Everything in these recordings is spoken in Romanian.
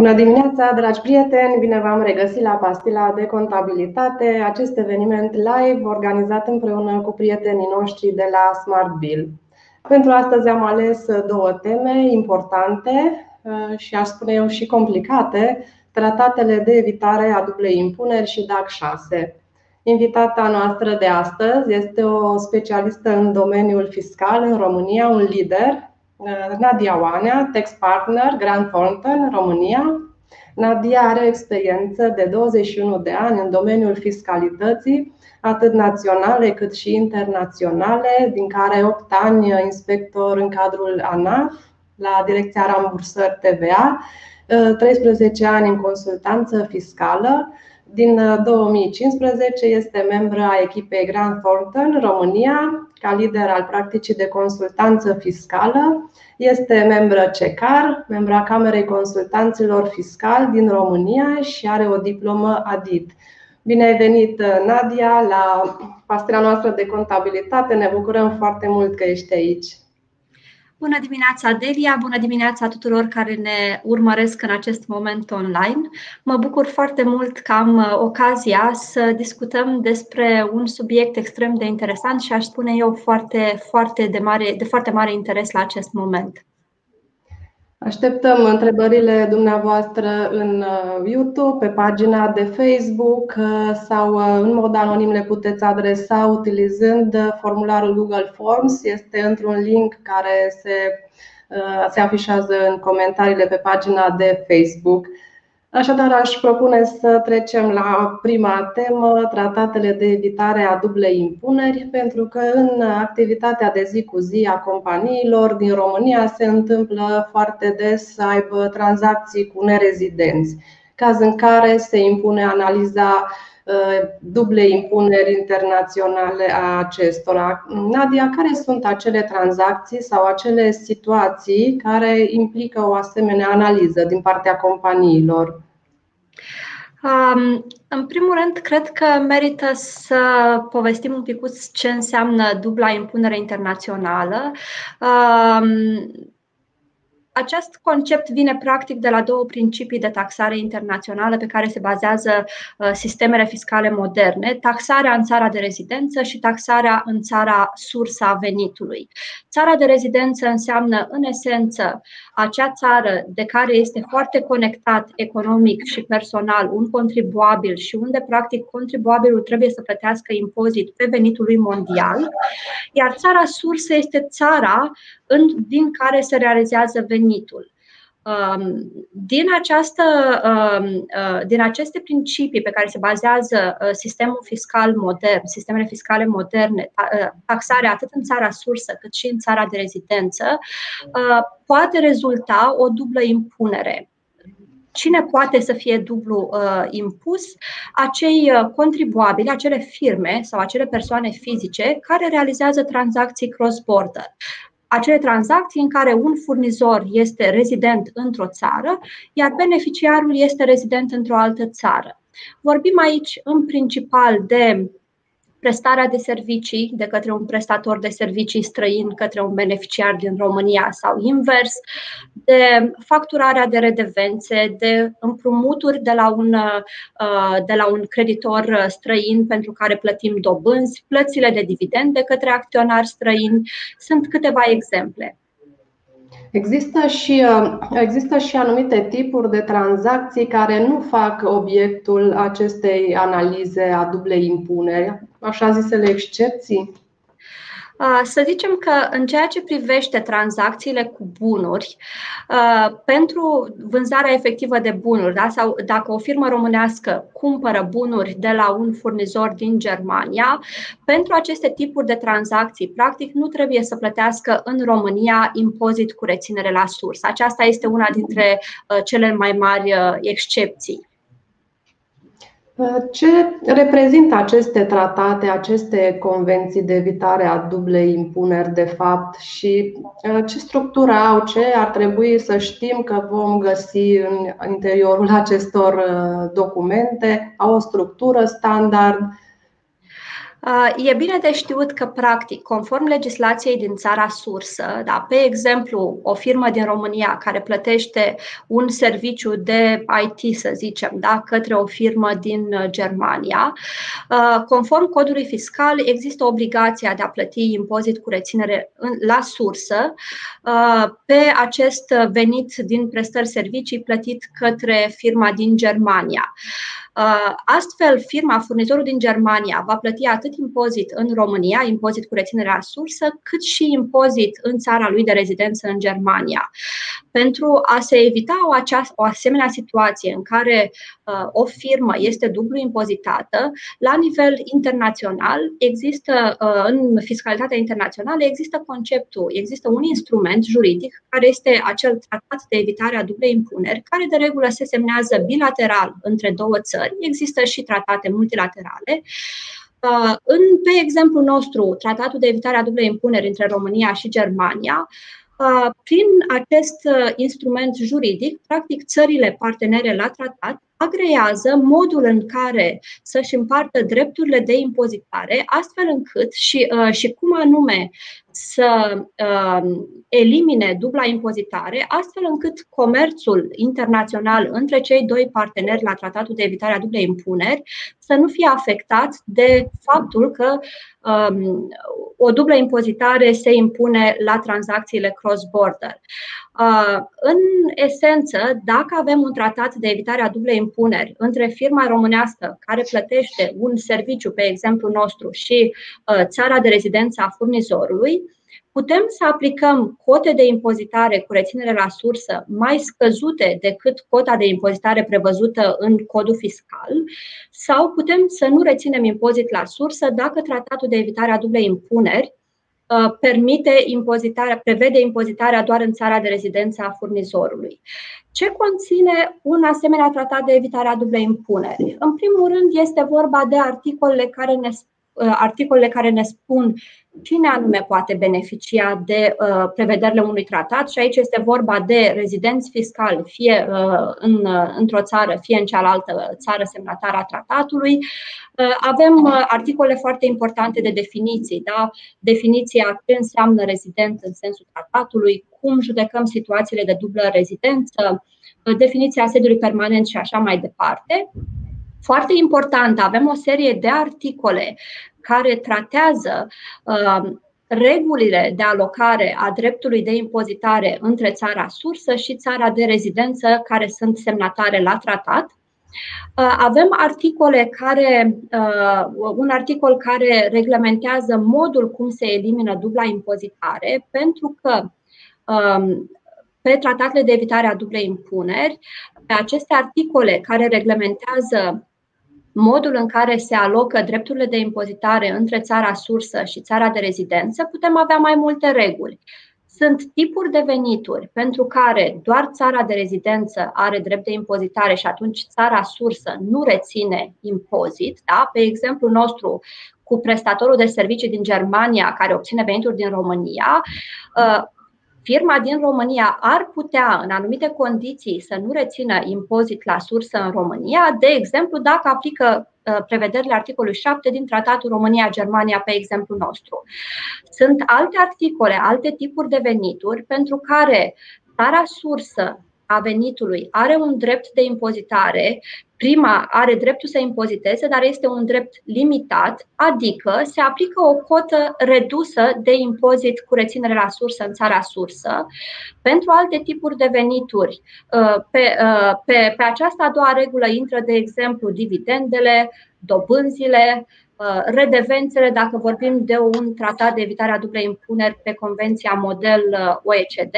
Bună dimineața, dragi prieteni! Bine v-am regăsit la Pastila de Contabilitate, acest eveniment live organizat împreună cu prietenii noștri de la Smart Bill. Pentru astăzi am ales două teme importante și, aș spune eu, și complicate: tratatele de evitare a dublei impuneri și DAC6. Invitata noastră de astăzi este o specialistă în domeniul fiscal în România, un lider, Nadia Oanea, tax partner Grant Thornton Romania. Nadia are o experiență de 21 de ani în domeniul fiscalității, atât naționale cât și internaționale, din care 8 ani inspector în cadrul ANAF la direcția Rambursări TVA, 13 ani în consultanță fiscală. Din 2015 este membră a echipei Grant Thornton România, ca lider al practicii de consultanță fiscală. Este membră CECCAR, membra Camerei Consultanților Fiscal din România și are o diplomă ADIT. Bine ai venit, Nadia, la pastila noastră de contabilitate. Ne bucurăm foarte mult că ești aici. Bună dimineața, Delia! Bună dimineața tuturor care ne urmăresc în acest moment online! Mă bucur foarte mult că am ocazia să discutăm despre un subiect extrem de interesant și, aș spune eu, de foarte mare interes la acest moment. Așteptăm întrebările dumneavoastră în YouTube, pe pagina de Facebook sau în mod anonim le puteți adresa utilizând formularul Google Forms. Este într-un link care se afișează în comentariile pe pagina de Facebook. Așadar, aș propune să trecem la prima temă, tratatele de evitare a dublei impuneri, pentru că în activitatea de zi cu zi a companiilor din România se întâmplă foarte des să aibă tranzacții cu nerezidenți, caz în care se impune analiza dublei impuneri internaționale a acestora. Nadia, care sunt acele tranzacții sau acele situații care implică o asemenea analiză din partea companiilor? În primul rând, cred că merită să povestim un picuț ce înseamnă dubla impunere internațională. Acest concept vine practic de la două principii de taxare internațională pe care se bazează sistemele fiscale moderne: taxarea în țara de rezidență și taxarea în țara sursa venitului. Țara de rezidență înseamnă, în esență, acea țară de care este foarte conectat economic și personal un contribuabil și unde practic contribuabilul trebuie să plătească impozit pe venitul lui mondial, iar țara sursă este țara din care se realizează venitul. Din aceste principii pe care se bazează sistemul fiscal modern, sistemele fiscale moderne, taxarea atât în țara sursă cât și în țara de rezidență, poate rezulta o dublă impunere. Cine poate să fie dublu impus? Acei contribuabili, acele firme sau acele persoane fizice care realizează tranzacții cross-border. Acele tranzacții în care un furnizor este rezident într-o țară, iar beneficiarul este rezident într-o altă țară. Vorbim aici în principal de prestarea de servicii de către un prestator de servicii străin către un beneficiar din România sau invers, de facturarea de redevențe, de împrumuturi de la un creditor străin pentru care plătim dobânzi, plățile de dividende către acționari străini. Sunt câteva exemple. Există și anumite tipuri de tranzacții care nu fac obiectul acestei analize a dublei impuneri, așa zisele excepții? Să zicem că în ceea ce privește tranzacțiile cu bunuri, pentru vânzarea efectivă de bunuri, da? Sau dacă o firmă românească cumpără bunuri de la un furnizor din Germania, pentru aceste tipuri de tranzacții, practic, nu trebuie să plătească în România impozit cu reținere la sursă. Aceasta este una dintre cele mai mari excepții. Ce reprezintă aceste tratate, aceste convenții de evitare a dublei impuneri, de fapt, și ce structură au, ce ar trebui să știm că vom găsi în interiorul acestor documente? Au o structură standard? E bine de știut că, practic, conform legislației din țara sursă, da, pe exemplu, o firmă din România care plătește un serviciu de IT, să zicem, da, către o firmă din Germania, conform codului fiscal există obligația de a plăti impozit cu reținere la sursă pe acest venit din prestări servicii plătit către firma din Germania. Astfel, firma, furnizorul din Germania va plăti atât impozit în România, impozit cu reținerea la sursă, cât și impozit în țara lui de rezidență în Germania. Pentru a se evita o asemenea situație în care o firmă este dublu impozitată, la nivel internațional există, în fiscalitatea internațională există conceptul, există un instrument juridic care este acel tratat de evitare a dublei impuneri, care de regulă se semnează bilateral între două țări. Există și tratate multilaterale. Pe exemplu nostru, tratatul de evitare a dublei impuneri între România și Germania, prin acest instrument juridic, practic țările partenere la tratat agrează modul în care să-și împartă drepturile de impozitare, astfel încât și cum anume să elimine dubla impozitare, astfel încât comerțul internațional între cei doi parteneri la tratatul de evitare a dublei impuneri să nu fie afectat de faptul că o dublă impozitare se impune la tranzacțiile cross-border. În esență, dacă avem un tratat de evitare a dublei impuneri între firma românească care plătește un serviciu, pe exemplu nostru, și țara de rezidență a furnizorului, putem să aplicăm cote de impozitare cu reținere la sursă mai scăzute decât cota de impozitare prevăzută în codul fiscal, sau putem să nu reținem impozit la sursă dacă tratatul de evitare a dublei impuneri prevede impozitarea doar în țara de rezidență a furnizorului. Ce conține un asemenea tratat de evitare a dublei impuneri? În primul rând, este vorba de articolele care ne spun cine anume poate beneficia de prevederile unui tratat, și aici este vorba de rezidenți fiscali, fie într-o țară, fie în cealaltă țară semnatară a tratatului. Avem articole foarte importante de definiții, da? Definiția ce înseamnă rezident în sensul tratatului, cum judecăm situațiile de dublă rezidență, definiția sediului permanent și așa mai departe. Foarte important, avem o serie de articole care tratează regulile de alocare a dreptului de impozitare între țara sursă și țara de rezidență care sunt semnatare la tratat. Avem un articol care reglementează modul cum se elimină dubla impozitare, pentru că pe tratatele de evitare a dublei impuneri, pe aceste articole care reglementează modul în care se alocă drepturile de impozitare între țara sursă și țara de rezidență, putem avea mai multe reguli. Sunt tipuri de venituri pentru care doar țara de rezidență are drept de impozitare și atunci țara sursă nu reține impozit. Da? Pe exemplu nostru, cu prestatorul de servicii din Germania care obține venituri din România, firma din România ar putea, în anumite condiții, să nu rețină impozit la sursă în România, de exemplu dacă aplică prevederile articolului 7 din Tratatul România-Germania, pe exemplu nostru. Sunt alte articole, alte tipuri de venituri pentru care țara sursă a venitului are un drept de impozitare. Prima are dreptul să impoziteze, dar este un drept limitat, adică se aplică o cotă redusă de impozit cu reținere la sursă în țara sursă. Pentru alte tipuri de venituri, pe această a doua regulă intră, de exemplu, dividendele, dobânzile, redevențele, dacă vorbim de un tratat de evitare a dublei impuneri pe Convenția Model OECD.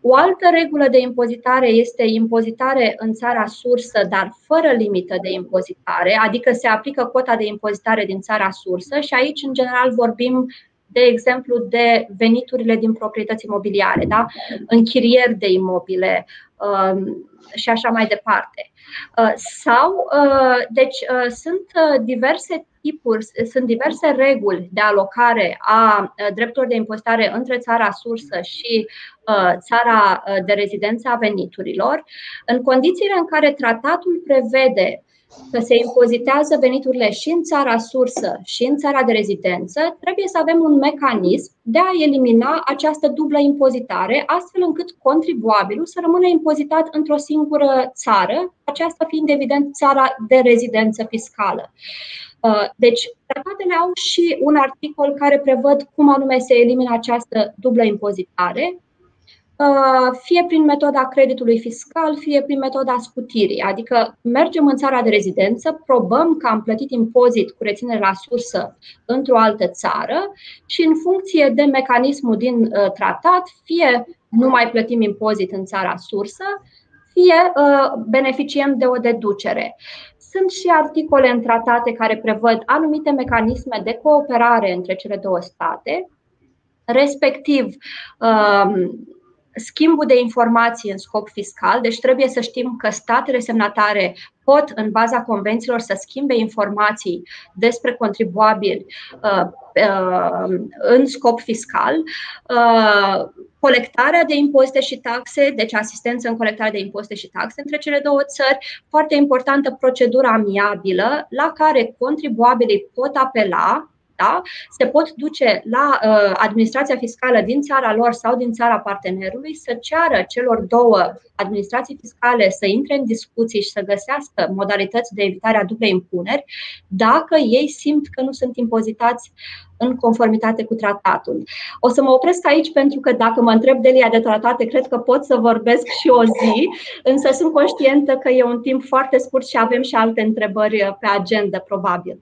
O altă regulă de impozitare este impozitare în țara sursă, dar fără limită de impozitare, adică se aplică cota de impozitare din țara sursă și aici, în general, vorbim, de exemplu, de veniturile din proprietăți imobiliare, da? Închirieri de imobile și așa mai departe. Sunt diverse tipuri, sunt diverse reguli de alocare a drepturilor de impozitare între țara sursă și țara de rezidență a veniturilor, în condițiile în care tratatul prevede că se impozitează veniturile și în țara sursă și în țara de rezidență, trebuie să avem un mecanism de a elimina această dublă impozitare, astfel încât contribuabilul să rămână impozitat într-o singură țară, aceasta fiind evident țara de rezidență fiscală. Deci, tratatele au și un articol care prevăd cum anume se elimină această dublă impozitare, fie prin metoda creditului fiscal, fie prin metoda scutirii. Adică mergem în țara de rezidență, probăm că am plătit impozit cu reținere la sursă într-o altă țară și în funcție de mecanismul din tratat, fie nu mai plătim impozit în țara sursă, fie beneficiem de o deducere. Sunt și articole în tratate care prevăd anumite mecanisme de cooperare între cele două state, respectiv schimbul de informații în scop fiscal, deci trebuie să știm că statele semnatare pot, în baza convențiilor, să schimbe informații despre contribuabili în scop fiscal, colectarea de impozite și taxe, deci asistență în colectarea de impozite și taxe între cele două țări, foarte importantă procedura amiabilă la care contribuabilii pot apela. Da? Se pot duce la administrația fiscală din țara lor sau din țara partenerului să ceară celor două administrații fiscale să intre în discuții și să găsească modalități de evitare a dublei impuneri dacă ei simt că nu sunt impozitați în conformitate cu tratatul. O să mă opresc aici pentru că dacă mă întreb de linia de tratate, cred că pot să vorbesc și o zi, însă sunt conștientă că e un timp foarte scurt și avem și alte întrebări pe agenda, probabil.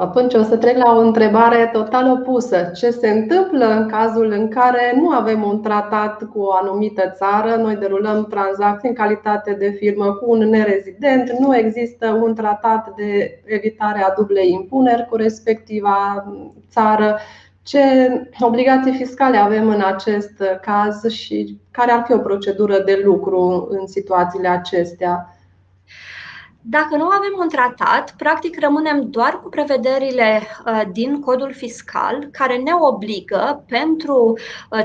Atunci o să trec la o întrebare total opusă. Ce se întâmplă în cazul în care nu avem un tratat cu o anumită țară, noi derulăm tranzacții în calitate de firmă cu un nerezident, nu există un tratat de evitare a dublei impuneri cu respectiva țară? Ce obligații fiscale avem în acest caz și care ar fi o procedură de lucru în situațiile acestea? Dacă nu avem un tratat, practic rămânem doar cu prevederile din codul fiscal care ne obligă pentru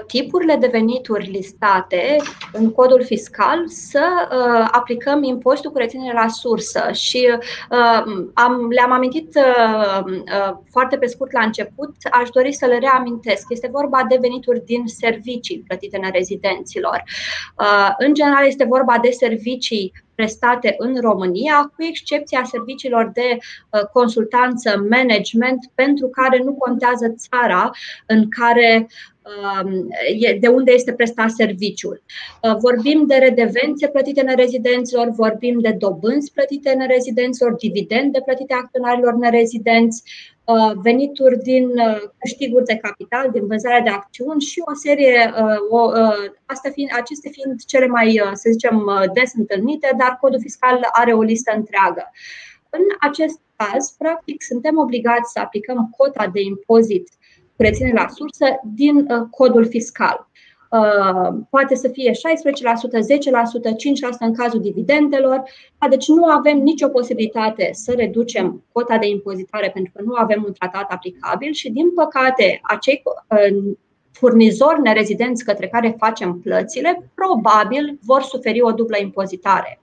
tipurile de venituri listate în codul fiscal să aplicăm impozitul cu reținere la sursă. Și le-am amintit foarte pe scurt la început, aș dori să le reamintesc. Este vorba de venituri din servicii plătite nerezidenților. În general este vorba de servicii prestate în România, cu excepția serviciilor de consultanță, management, pentru care nu contează țara în care, de unde este prestat serviciul. Vorbim de redevențe plătite nerezidenților, vorbim de dobânzi plătite nerezidenților, dividende plătite acționarilor nerezidenți, venituri din câștiguri de capital, din vânzarea de acțiuni și o serie, acestea fiind cele mai, să zicem, des întâlnite, dar codul fiscal are o listă întreagă. În acest caz, practic, suntem obligați să aplicăm cota de impozit cu reținere la sursă din codul fiscal. Poate să fie 16%, 10%, 5% în cazul dividendelor. Deci nu avem nicio posibilitate să reducem cota de impozitare pentru că nu avem un tratat aplicabil și, din păcate, acei furnizori nerezidenți către care facem plățile probabil vor suferi o dublă impozitare.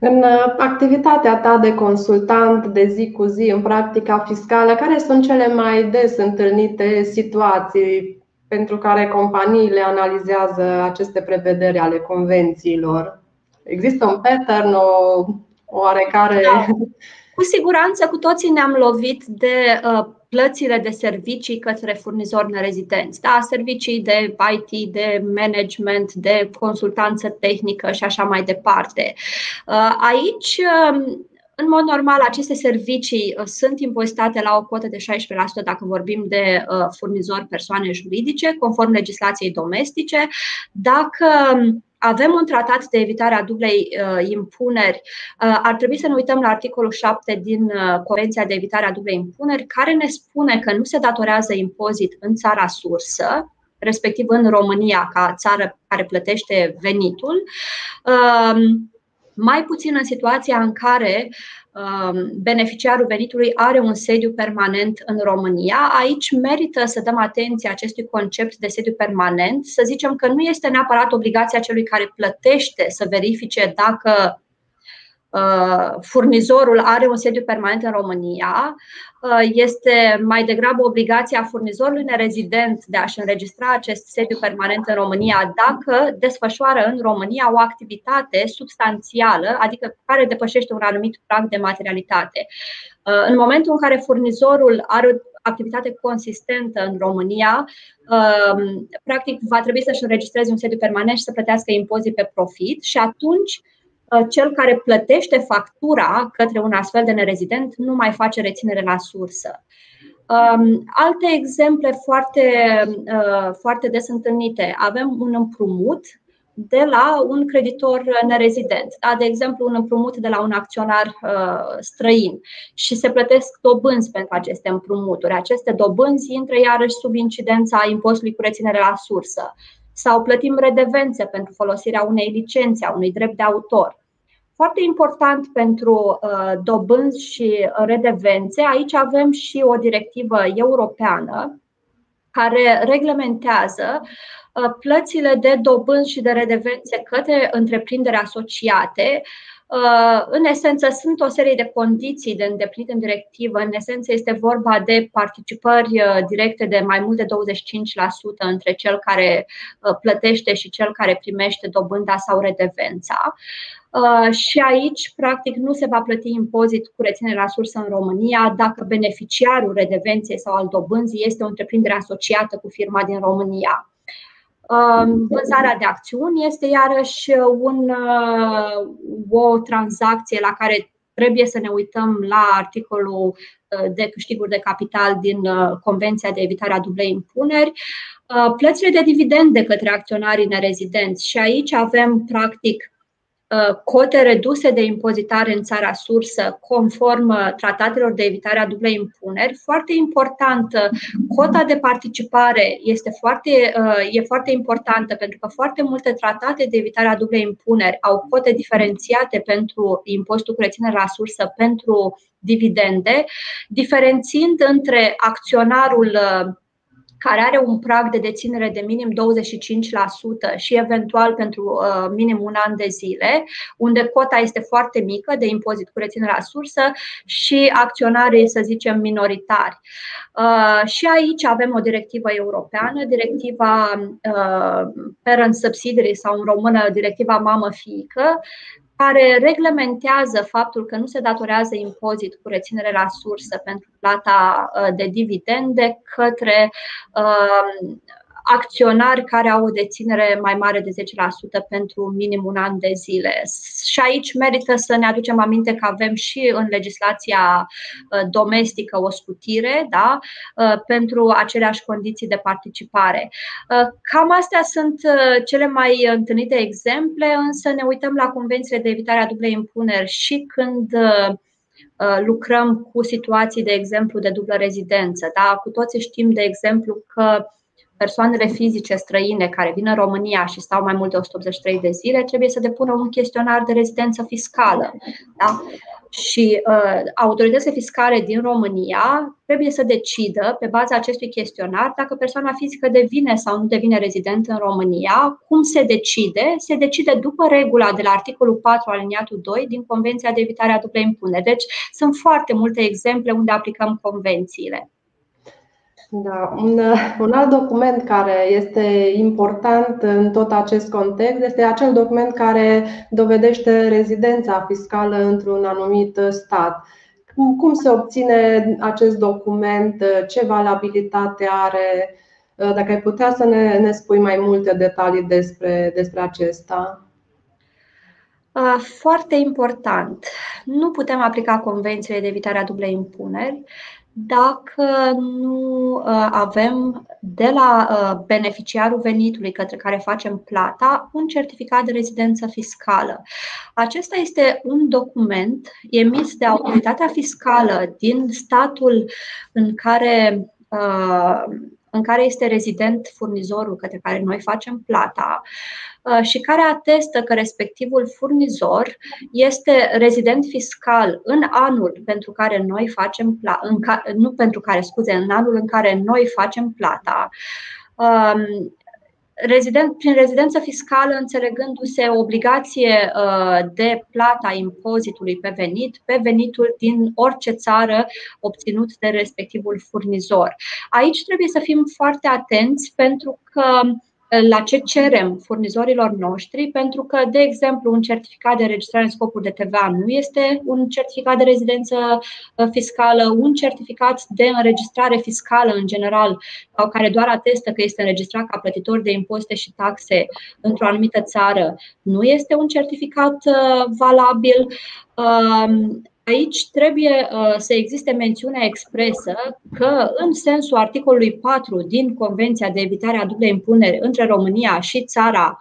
În activitatea ta de consultant de zi cu zi, în practica fiscală, care sunt cele mai des întâlnite situații pentru care companiile analizează aceste prevederi ale convențiilor? Există un pattern, o oarecare? Da. Cu siguranță, cu toții ne-am lovit de plățile de servicii către furnizori nerezidenți. Da, servicii de IT, de management, de consultanță tehnică și așa mai departe. Aici, în mod normal, aceste servicii sunt impozitate la o cotă de 16% dacă vorbim de furnizori persoane juridice, conform legislației domestice. Dacă avem un tratat de evitare a dublei impuneri, ar trebui să ne uităm la articolul 7 din Convenția de evitare a dublei impuneri, care ne spune că nu se datorează impozit în țara sursă, respectiv în România, ca țară care plătește venitul, mai puțin în situația în care beneficiarul venitului are un sediu permanent în România. Aici merită să dăm atenție acestui concept de sediu permanent. Să zicem că nu este neapărat obligația celui care plătește să verifice dacă furnizorul are un sediu permanent în România, este mai degrabă obligația furnizorului nerezident de a-și înregistra acest sediu permanent în România dacă desfășoară în România o activitate substanțială, adică care depășește un anumit prag de materialitate. În momentul în care furnizorul are o activitate consistentă în România, practic va trebui să-și înregistreze un sediu permanent și să plătească impozit pe profit și atunci cel care plătește factura către un astfel de nerezident nu mai face reținere la sursă. Alte exemple foarte des întâlnite. Avem un împrumut de la un creditor nerezident, de exemplu un împrumut de la un acționar străin și se plătesc dobânzi pentru aceste împrumuturi. Aceste dobânzi intră iarăși sub incidența impozitului cu reținere la sursă. Sau plătim redevențe pentru folosirea unei licențe, a unui drept de autor. Foarte important pentru dobânzi și redevențe, aici avem și o directivă europeană care reglementează plățile de dobânzi și de redevențe către întreprinderi asociate. În esență, sunt o serie de condiții de îndeplinit în directivă. În esență, este vorba de participări directe de mai mult de 25% între cel care plătește și cel care primește dobânda sau redevența. Și aici, practic, nu se va plăti impozit cu reținere la sursă în România dacă beneficiarul redevenței sau al dobânzii este o întreprindere asociată cu firma din România. Vânzarea de acțiuni este iarăși o tranzacție la care trebuie să ne uităm la articolul de câștiguri de capital din Convenția de evitare a dublei impuneri. Plățile de dividende către acționarii nerezidenți și aici avem practic cote reduse de impozitare în țara sursă conform tratatelor de evitare a dublei impuneri. Foarte important, cota de participare este foarte importantă pentru că foarte multe tratate de evitare a dublei impuneri au cote diferențiate pentru impozitul cu reținere la sursă pentru dividende, diferențiind între acționarul care are un prag de deținere de minim 25% și eventual pentru minim un an de zile, unde cota este foarte mică de impozit cu reținere la sursă și acționarii, să zicem, minoritari. Și aici avem o directivă europeană, directiva Parent Subsidiary sau în română directiva mamă-fiică, care reglementează faptul că nu se datorează impozit cu reținere la sursă pentru plata de dividende către acționari care au o deținere mai mare de 10% pentru minim un an de zile. Și aici merită să ne aducem aminte că avem și în legislația domestică o scutire, da, pentru aceleași condiții de participare. Cam astea sunt cele mai întâlnite exemple, însă ne uităm la convențiile de evitare a dublei impuneri și când lucrăm cu situații, de exemplu, de dublă rezidență. Da? Cu toții știm, de exemplu, că persoanele fizice străine care vin în România și stau mai mult de 183 de zile trebuie să depună un chestionar de rezidență fiscală. Da? Și autoritățile fiscale din România trebuie să decidă, pe baza acestui chestionar, dacă persoana fizică devine sau nu devine rezidentă în România. Cum se decide? Se decide după regula de la articolul 4 aliniatul 2 din Convenția de evitare a dublei impuneri. Deci sunt foarte multe exemple unde aplicăm convențiile. Da, un alt document care este important în tot acest context este acel document care dovedește rezidența fiscală într-un anumit stat. Cum se obține acest document? Ce valabilitate are? Dacă ai putea să ne spui mai multe detalii despre acesta. Foarte important. Nu putem aplica convențiile de evitare a dublei impuneri dacă nu avem de la beneficiarul venitului către care facem plata un certificat de rezidență fiscală. Acesta este un document emis de autoritatea fiscală din statul în care este rezident furnizorul către care noi facem plata și care atestă că respectivul furnizor este rezident fiscal în anul pentru care noi facem plata, în anul în care noi facem plata. Prin rezidență fiscală, înțelegându-se obligație de plata impozitului pe venit, pe venitul din orice țară obținut de respectivul furnizor. Aici trebuie să fim foarte atenți pentru că la ce cerem furnizorilor noștri, pentru că, de exemplu, un certificat de înregistrare în scopuri de TVA nu este un certificat de rezidență fiscală, un certificat de înregistrare fiscală în general, sau care doar atestă că este înregistrat ca plătitor de impozite și taxe într-o anumită țară, nu este un certificat valabil. Aici trebuie să existe mențiunea expresă că, în sensul articolului 4 din Convenția de evitare a dublei impuneri între România și țara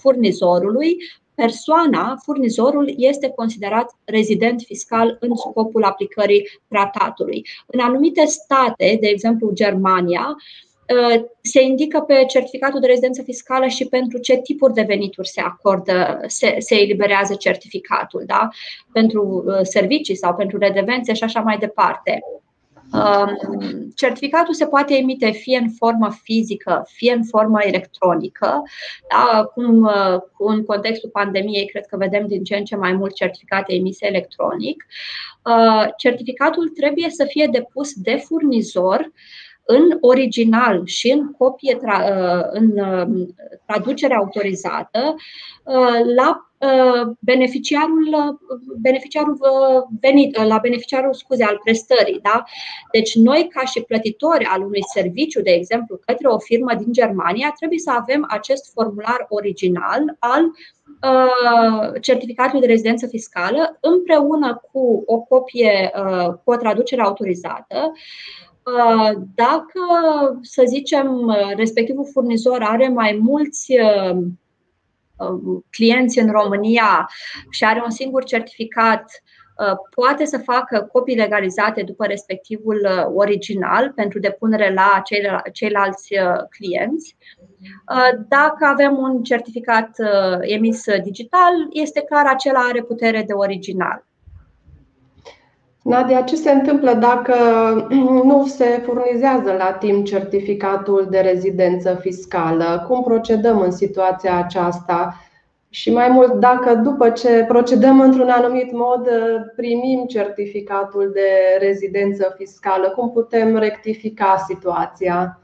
furnizorului, persoana, furnizorul, este considerat rezident fiscal în scopul aplicării tratatului. În anumite state, de exemplu Germania, se indică pe certificatul de rezidență fiscală și pentru ce tipuri de venituri se acordă, se eliberează certificatul, da? Pentru servicii sau pentru redevențe și așa mai departe. Certificatul se poate emite fie în formă fizică, fie în formă electronică. Acum, în contextul pandemiei, cred că vedem din ce în ce mai mult certificate emise electronic. Certificatul trebuie să fie depus de furnizor în original și în copie, în traducere autorizată, la beneficiarul al prestării. Da? Deci noi, ca și plătitori al unui serviciu, de exemplu, către o firmă din Germania, trebuie să avem acest formular original al certificatul de rezidență fiscală împreună cu o copie cu o traducere autorizată. Dacă, să zicem, respectivul furnizor are mai mulți clienți în România și are un singur certificat, poate să facă copii legalizate după respectivul original pentru depunere la ceilalți clienți. Dacă avem un certificat emis digital, este clar, acela are putere de original. Nadia, ce se întâmplă dacă nu se furnizează la timp certificatul de rezidență fiscală? Cum procedăm în situația aceasta? Și mai mult, dacă după ce procedăm într-un anumit mod, primim certificatul de rezidență fiscală, cum putem rectifica situația?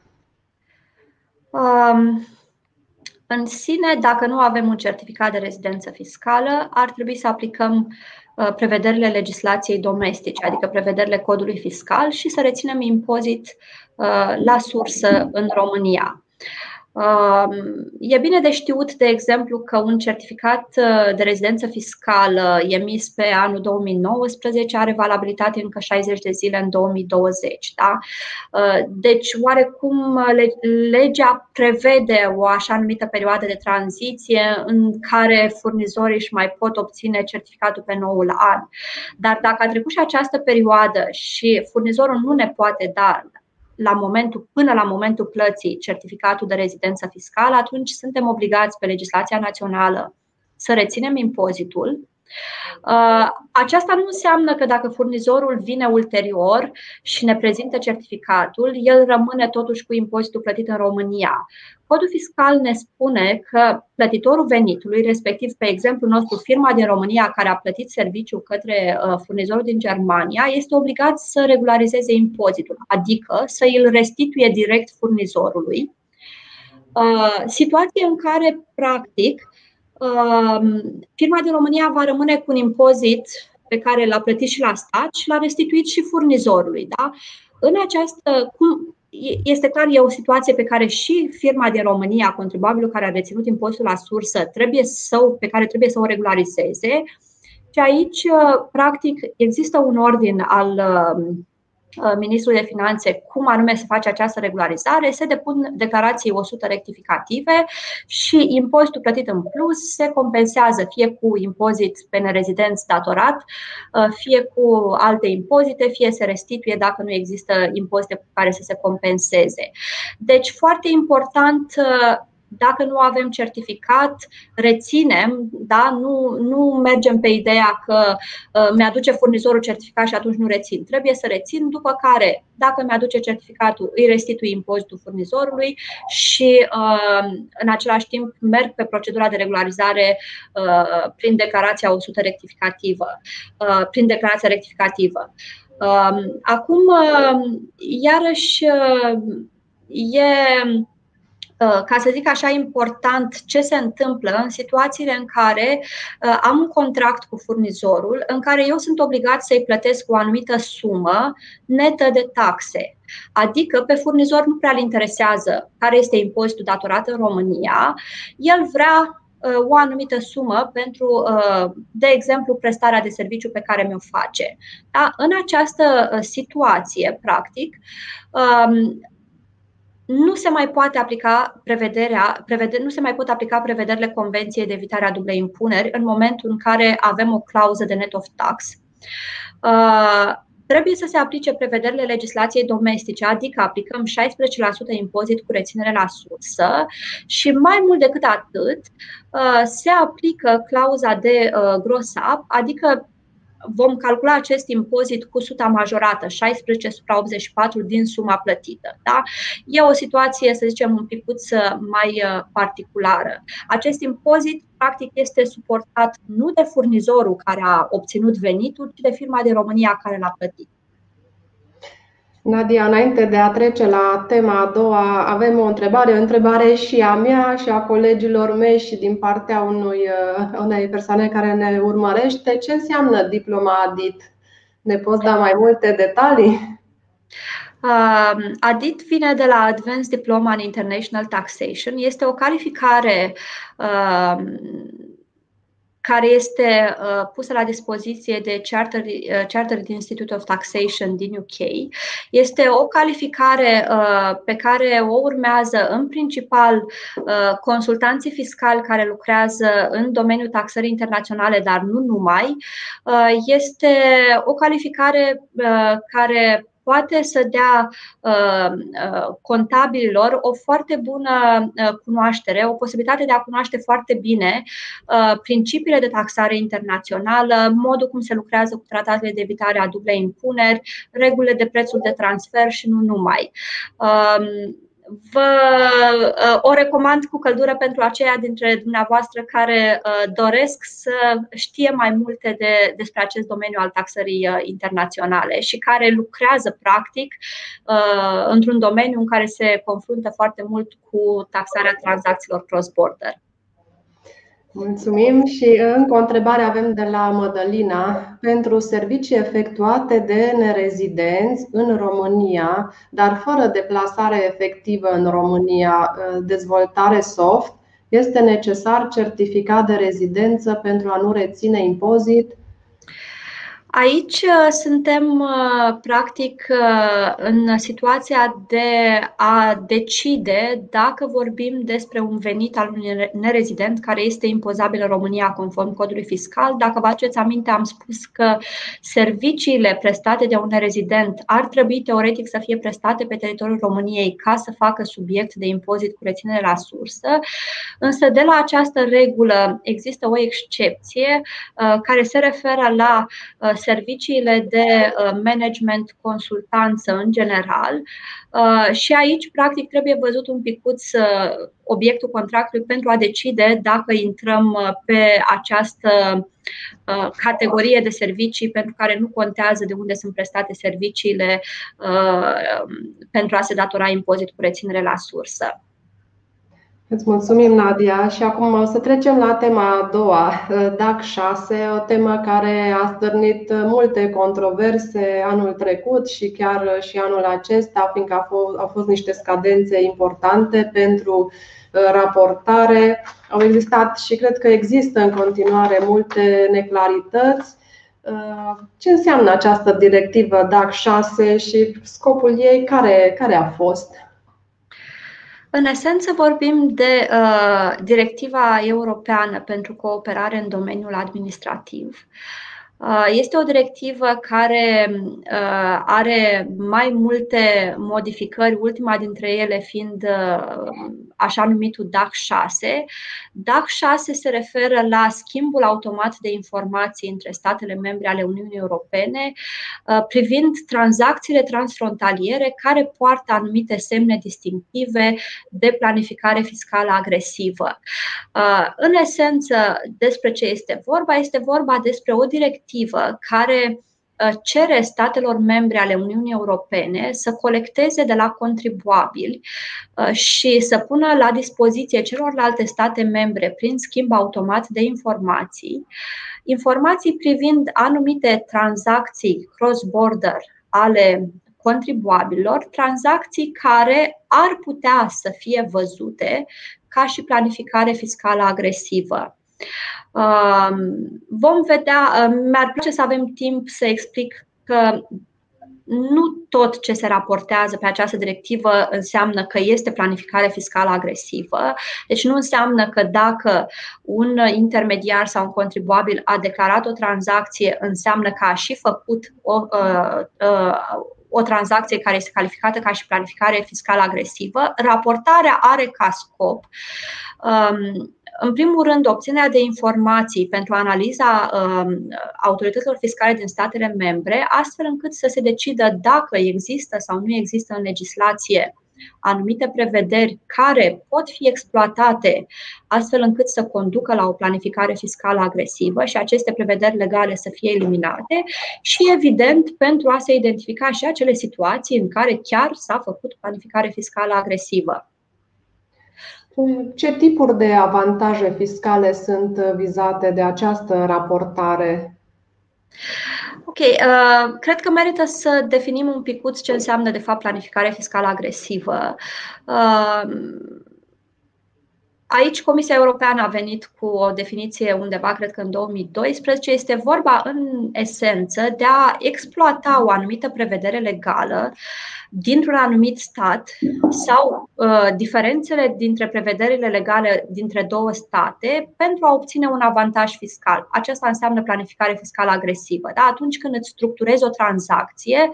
În sine, dacă nu avem un certificat de rezidență fiscală, ar trebui să aplicăm prevederile legislației domestice, adică prevederile codului fiscal, și să reținem impozit la sursă în România. E bine de știut, de exemplu, că un certificat de rezidență fiscală emis pe anul 2019 are valabilitate încă 60 de zile în 2020. Da? Deci, oarecum, legea prevede o așa numită perioadă de tranziție în care furnizorii își mai pot obține certificatul pe noul an. Dar dacă a trecut și această perioadă și furnizorul nu ne poate da până la momentul plății certificatul de rezidență fiscală, atunci suntem obligați pe legislația națională să reținem impozitul. Aceasta nu înseamnă că dacă furnizorul vine ulterior și ne prezintă certificatul, el rămâne totuși cu impozitul plătit în România. Codul fiscal ne spune că plătitorul venitului, respectiv, pe exemplu nostru, firma din România care a plătit serviciu către furnizorul din Germania, este obligat să regularizeze impozitul, adică să îl restituie direct furnizorului. Situație în care, practic, firma din România va rămâne cu un impozit pe care l-a plătit și la stat și l-a restituit și furnizorului. Da? În această, este clar, e o situație pe care și firma din România, contribuabilul care a reținut impozitul la sursă, pe care trebuie să o regularizeze. Și aici, practic, există un ordin al Ministrul de Finanțe cum anume se face această regularizare, se depun declarații 100 rectificative și impozitul plătit în plus se compensează fie cu impozit pe nerezidenți datorat, fie cu alte impozite, fie se restituie dacă nu există impozite cu care să se compenseze. Deci, foarte important, dacă nu avem certificat, reținem, da? Nu mergem pe ideea că mi-aduce furnizorul certificat și atunci nu rețin. Trebuie să rețin, după care, dacă mi-aduce certificatul, îi restitui impozitul furnizorului și în același timp merg pe procedura de regularizare prin declarația 100 rectificativă, prin declarația rectificativă. Acum, iarăși, e, ca să zic așa, important ce se întâmplă în situațiile în care am un contract cu furnizorul, în care eu sunt obligat să-i plătesc o anumită sumă netă de taxe. Adică pe furnizor nu prea-l interesează care este impozitul datorat în România, el vrea o anumită sumă pentru, de exemplu, prestarea de serviciu pe care mi-o face. Da? În această situație, practic, nu se mai poate aplica prevederile Convenției de evitare a dublei impuneri în momentul în care avem o clauză de net of tax. Trebuie să se aplice prevederile legislației domestice, adică aplicăm 16% impozit cu reținere la sursă și mai mult decât atât se aplică clauza de gross-up, adică vom calcula acest impozit cu suta majorată, 16 supra 84 din suma plătită. Da? E o situație, să zicem, un picuț mai particulară. Acest impozit, practic, este suportat nu de furnizorul care a obținut venituri, ci de firma din România care l-a plătit. Nadia, înainte de a trece la tema a doua, avem o întrebare, și a mea și a colegilor mei și din partea unei persoane care ne urmărește. Ce înseamnă diploma ADIT? Ne poți da mai multe detalii? ADIT vine de la Advanced Diploma in International Taxation. Este o calificare care este pusă la dispoziție de Chartered Institute of Taxation din UK. Este o calificare pe care o urmează în principal consultanții fiscali care lucrează în domeniul taxării internaționale, dar nu numai. Este o calificare care poate să dea contabililor o foarte bună cunoaștere, o posibilitate de a cunoaște foarte bine principiile de taxare internațională, modul cum se lucrează cu tratatele de evitare a dublei impuneri, regulile de prețul de transfer și nu numai. Vă o recomand cu căldură pentru aceia dintre dumneavoastră care doresc să știe mai multe despre acest domeniu al taxării internaționale și care lucrează practic într-un domeniu în care se confruntă foarte mult cu taxarea tranzacțiilor cross-border. Mulțumim și încă o întrebare avem de la Mădălina. Pentru servicii efectuate de nerezidenți în România, dar fără deplasare efectivă în România, dezvoltare soft, este necesar certificat de rezidență pentru a nu reține impozit? Aici suntem practic în situația de a decide dacă vorbim despre un venit al unui nerezident care este impozabil în România conform codului fiscal. Dacă vă aduceți aminte, am spus că serviciile prestate de un nerezident ar trebui teoretic să fie prestate pe teritoriul României ca să facă subiect de impozit cu reținere la sursă, însă de la această regulă există o excepție care se referă la serviciile de management, consultanță în general și aici practic trebuie văzut un picuț obiectul contractului pentru a decide dacă intrăm pe această categorie de servicii pentru care nu contează de unde sunt prestate serviciile pentru a se datora impozit cu reținere la sursă. Îți mulțumim, Nadia. Și acum o să trecem la tema a doua, DAC6, o temă care a stârnit multe controverse anul trecut și chiar și anul acesta, fiindcă au fost niște scadențe importante pentru raportare. Au existat și cred că există în continuare multe neclarități. Ce înseamnă această directivă DAC6 și scopul ei care a fost? În esență vorbim de directiva europeană pentru cooperare în domeniul administrativ. Este o directivă care are mai multe modificări, ultima dintre ele fiind așa numitul DAC6. DAC6 se referă la schimbul automat de informații între statele membre ale Uniunii Europene privind tranzacțiile transfrontaliere care poartă anumite semne distinctive de planificare fiscală agresivă. În esență, despre ce este vorba? Este vorba despre o directivă care cere statelor membre ale Uniunii Europene să colecteze de la contribuabili și să pună la dispoziție celorlalte state membre prin schimb automat de informații privind anumite tranzacții cross-border ale contribuabililor, tranzacții care ar putea să fie văzute ca și planificare fiscală agresivă. Vom vedea, mi-ar place să avem timp să explic că nu tot ce se raportează pe această directivă înseamnă că este planificare fiscală agresivă. Deci nu înseamnă că dacă un intermediar sau un contribuabil a declarat o tranzacție, înseamnă că a și făcut o tranzacție care este calificată ca și planificare fiscală agresivă. Raportarea are ca scop în primul rând, obținerea de informații pentru analiza autorităților fiscale din statele membre, astfel încât să se decidă dacă există sau nu există în legislație anumite prevederi care pot fi exploatate astfel încât să conducă la o planificare fiscală agresivă și aceste prevederi legale să fie eliminate și, evident, pentru a se identifica și acele situații în care chiar s-a făcut planificare fiscală agresivă. Ce tipuri de avantaje fiscale sunt vizate de această raportare? Ok, cred că merită să definim un picuț ce înseamnă de fapt planificare fiscală agresivă. Aici Comisia Europeană a venit cu o definiție undeva, cred că în 2012. Este vorba în esență de a exploata o anumită prevedere legală dintr-un anumit stat sau diferențele dintre prevederile legale dintre două state pentru a obține un avantaj fiscal. Aceasta înseamnă planificare fiscală agresivă. Da? Atunci când îți structurezi o tranzacție,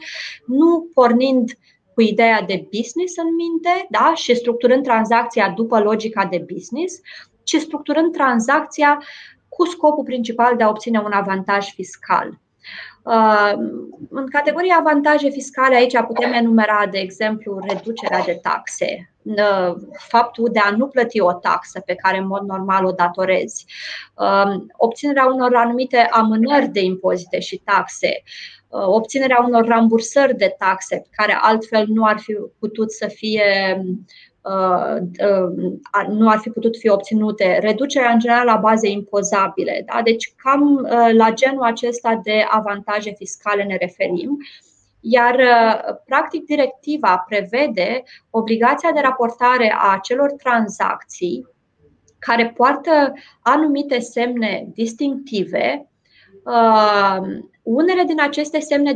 nu pornind cu ideea de business în minte, da? Și structurând tranzacția după logica de business, ci structurând tranzacția cu scopul principal de a obține un avantaj fiscal. În categoria avantaje fiscale aici putem enumera, de exemplu, reducerea de taxe, faptul de a nu plăti o taxă pe care în mod normal o datorezi, obținerea unor anumite amânări de impozite și taxe, obținerea unor rambursări de taxe care altfel nu ar fi putut fi obținute, reducerea în general la baze impozabile. Da? Deci cam la genul acesta de avantaje fiscale ne referim. Iar practic directiva prevede obligația de raportare a acelor tranzacții care poartă anumite semne distinctive. Pentru unele din aceste semne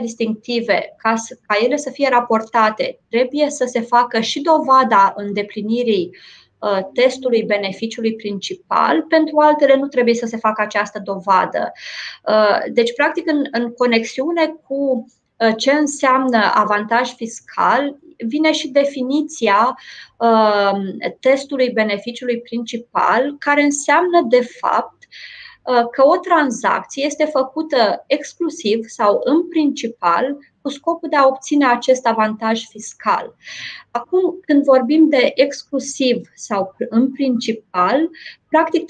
distinctive, ca ele să fie raportate, trebuie să se facă și dovada îndeplinirii testului beneficiului principal, pentru altele nu trebuie să se facă această dovadă. Deci, practic, în conexiune cu ce înseamnă avantaj fiscal, vine și definiția testului beneficiului principal, care înseamnă, de fapt, că o tranzacție este făcută exclusiv sau în principal cu scopul de a obține acest avantaj fiscal. Acum, când vorbim de exclusiv sau în principal, practic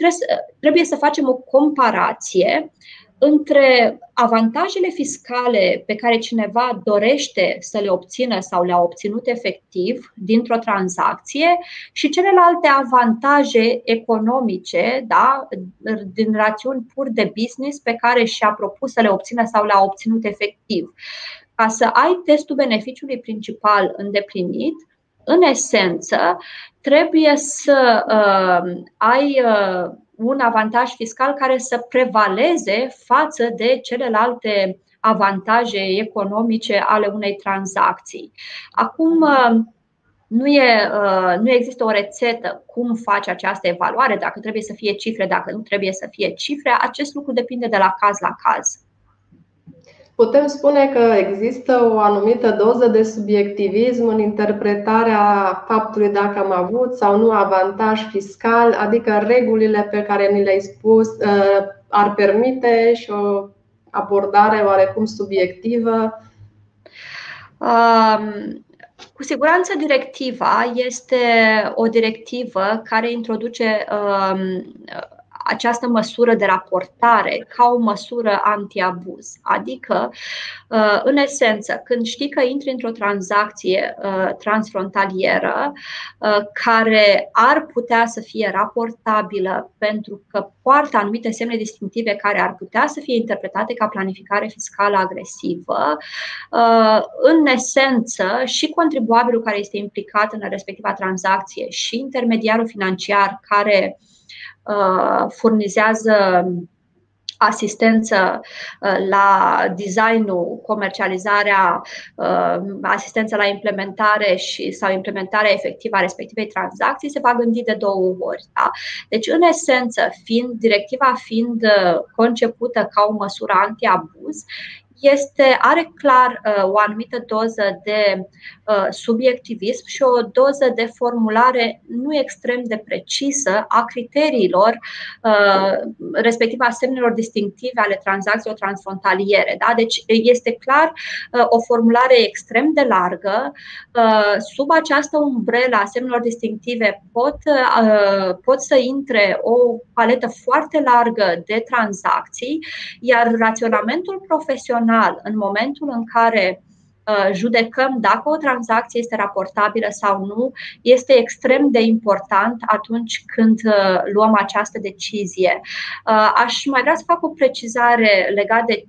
trebuie să facem o comparație între avantajele fiscale pe care cineva dorește să le obțină sau le-a obținut efectiv dintr-o tranzacție și celelalte avantaje economice, da, din rațiuni pur de business pe care și-a propus să le obțină sau le-a obținut efectiv. Ca să ai testul beneficiului principal îndeplinit, în esență, trebuie să ai un avantaj fiscal care să prevaleze față de celelalte avantaje economice ale unei tranzacții. Acum, Nu există o rețetă cum face această evaluare, dacă trebuie să fie cifre, dacă nu trebuie să fie cifre. Acest lucru depinde de la caz la caz. Putem spune că există o anumită doză de subiectivism în interpretarea faptului dacă am avut sau nu avantaj fiscal, adică regulile pe care ni le-ai spus ar permite și o abordare oarecum subiectivă. Cu siguranță directiva este o directivă care introduce această măsură de raportare ca o măsură anti-abuz. Adică, în esență, când știi că intri într-o tranzacție transfrontalieră care ar putea să fie raportabilă pentru că poartă anumite semne distinctive care ar putea să fie interpretate ca planificare fiscală agresivă, în esență și contribuabilul care este implicat în respectiva tranzacție și intermediarul financiar care furnizează asistență la designul, comercializarea, asistență la implementare și sau implementarea efectivă a respectivei tranzacții, se va gândi de două ori. Da? Deci, în esență, directiva fiind concepută ca o măsură anti-abuz, are clar o anumită doză de subiectivism și o doză de formulare nu extrem de precisă a criteriilor, respectiv a semnelor distinctive ale tranzacțiilor transfrontaliere. Da? Deci este clar o formulare extrem de largă. Sub această umbrelă a semnelor distinctive pot să intre o paletă foarte largă de tranzacții, iar raționamentul profesional în momentul în care judecăm dacă o tranzacție este raportabilă sau nu, este extrem de important atunci când luăm această decizie. Aș mai vrea să fac o precizare legată de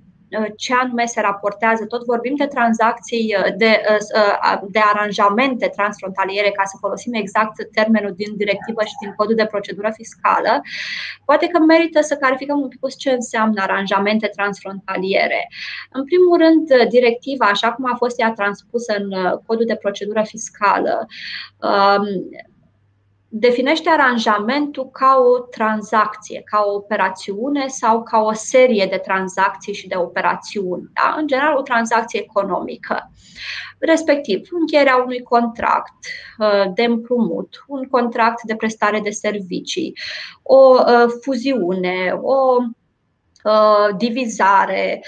ce anume se raportează. Tot vorbim de tranzacții, de aranjamente transfrontaliere, ca să folosim exact termenul din directivă și din codul de procedură fiscală. Poate că merită să clarificăm un pic ce înseamnă aranjamente transfrontaliere. În primul rând, directiva, așa cum a fost ea transpusă în codul de procedură fiscală, definește aranjamentul ca o tranzacție, ca o operațiune sau ca o serie de tranzacții și de operațiuni. Da? În general, o tranzacție economică, respectiv încheierea unui contract de împrumut, un contract de prestare de servicii, o fuziune, o divizare,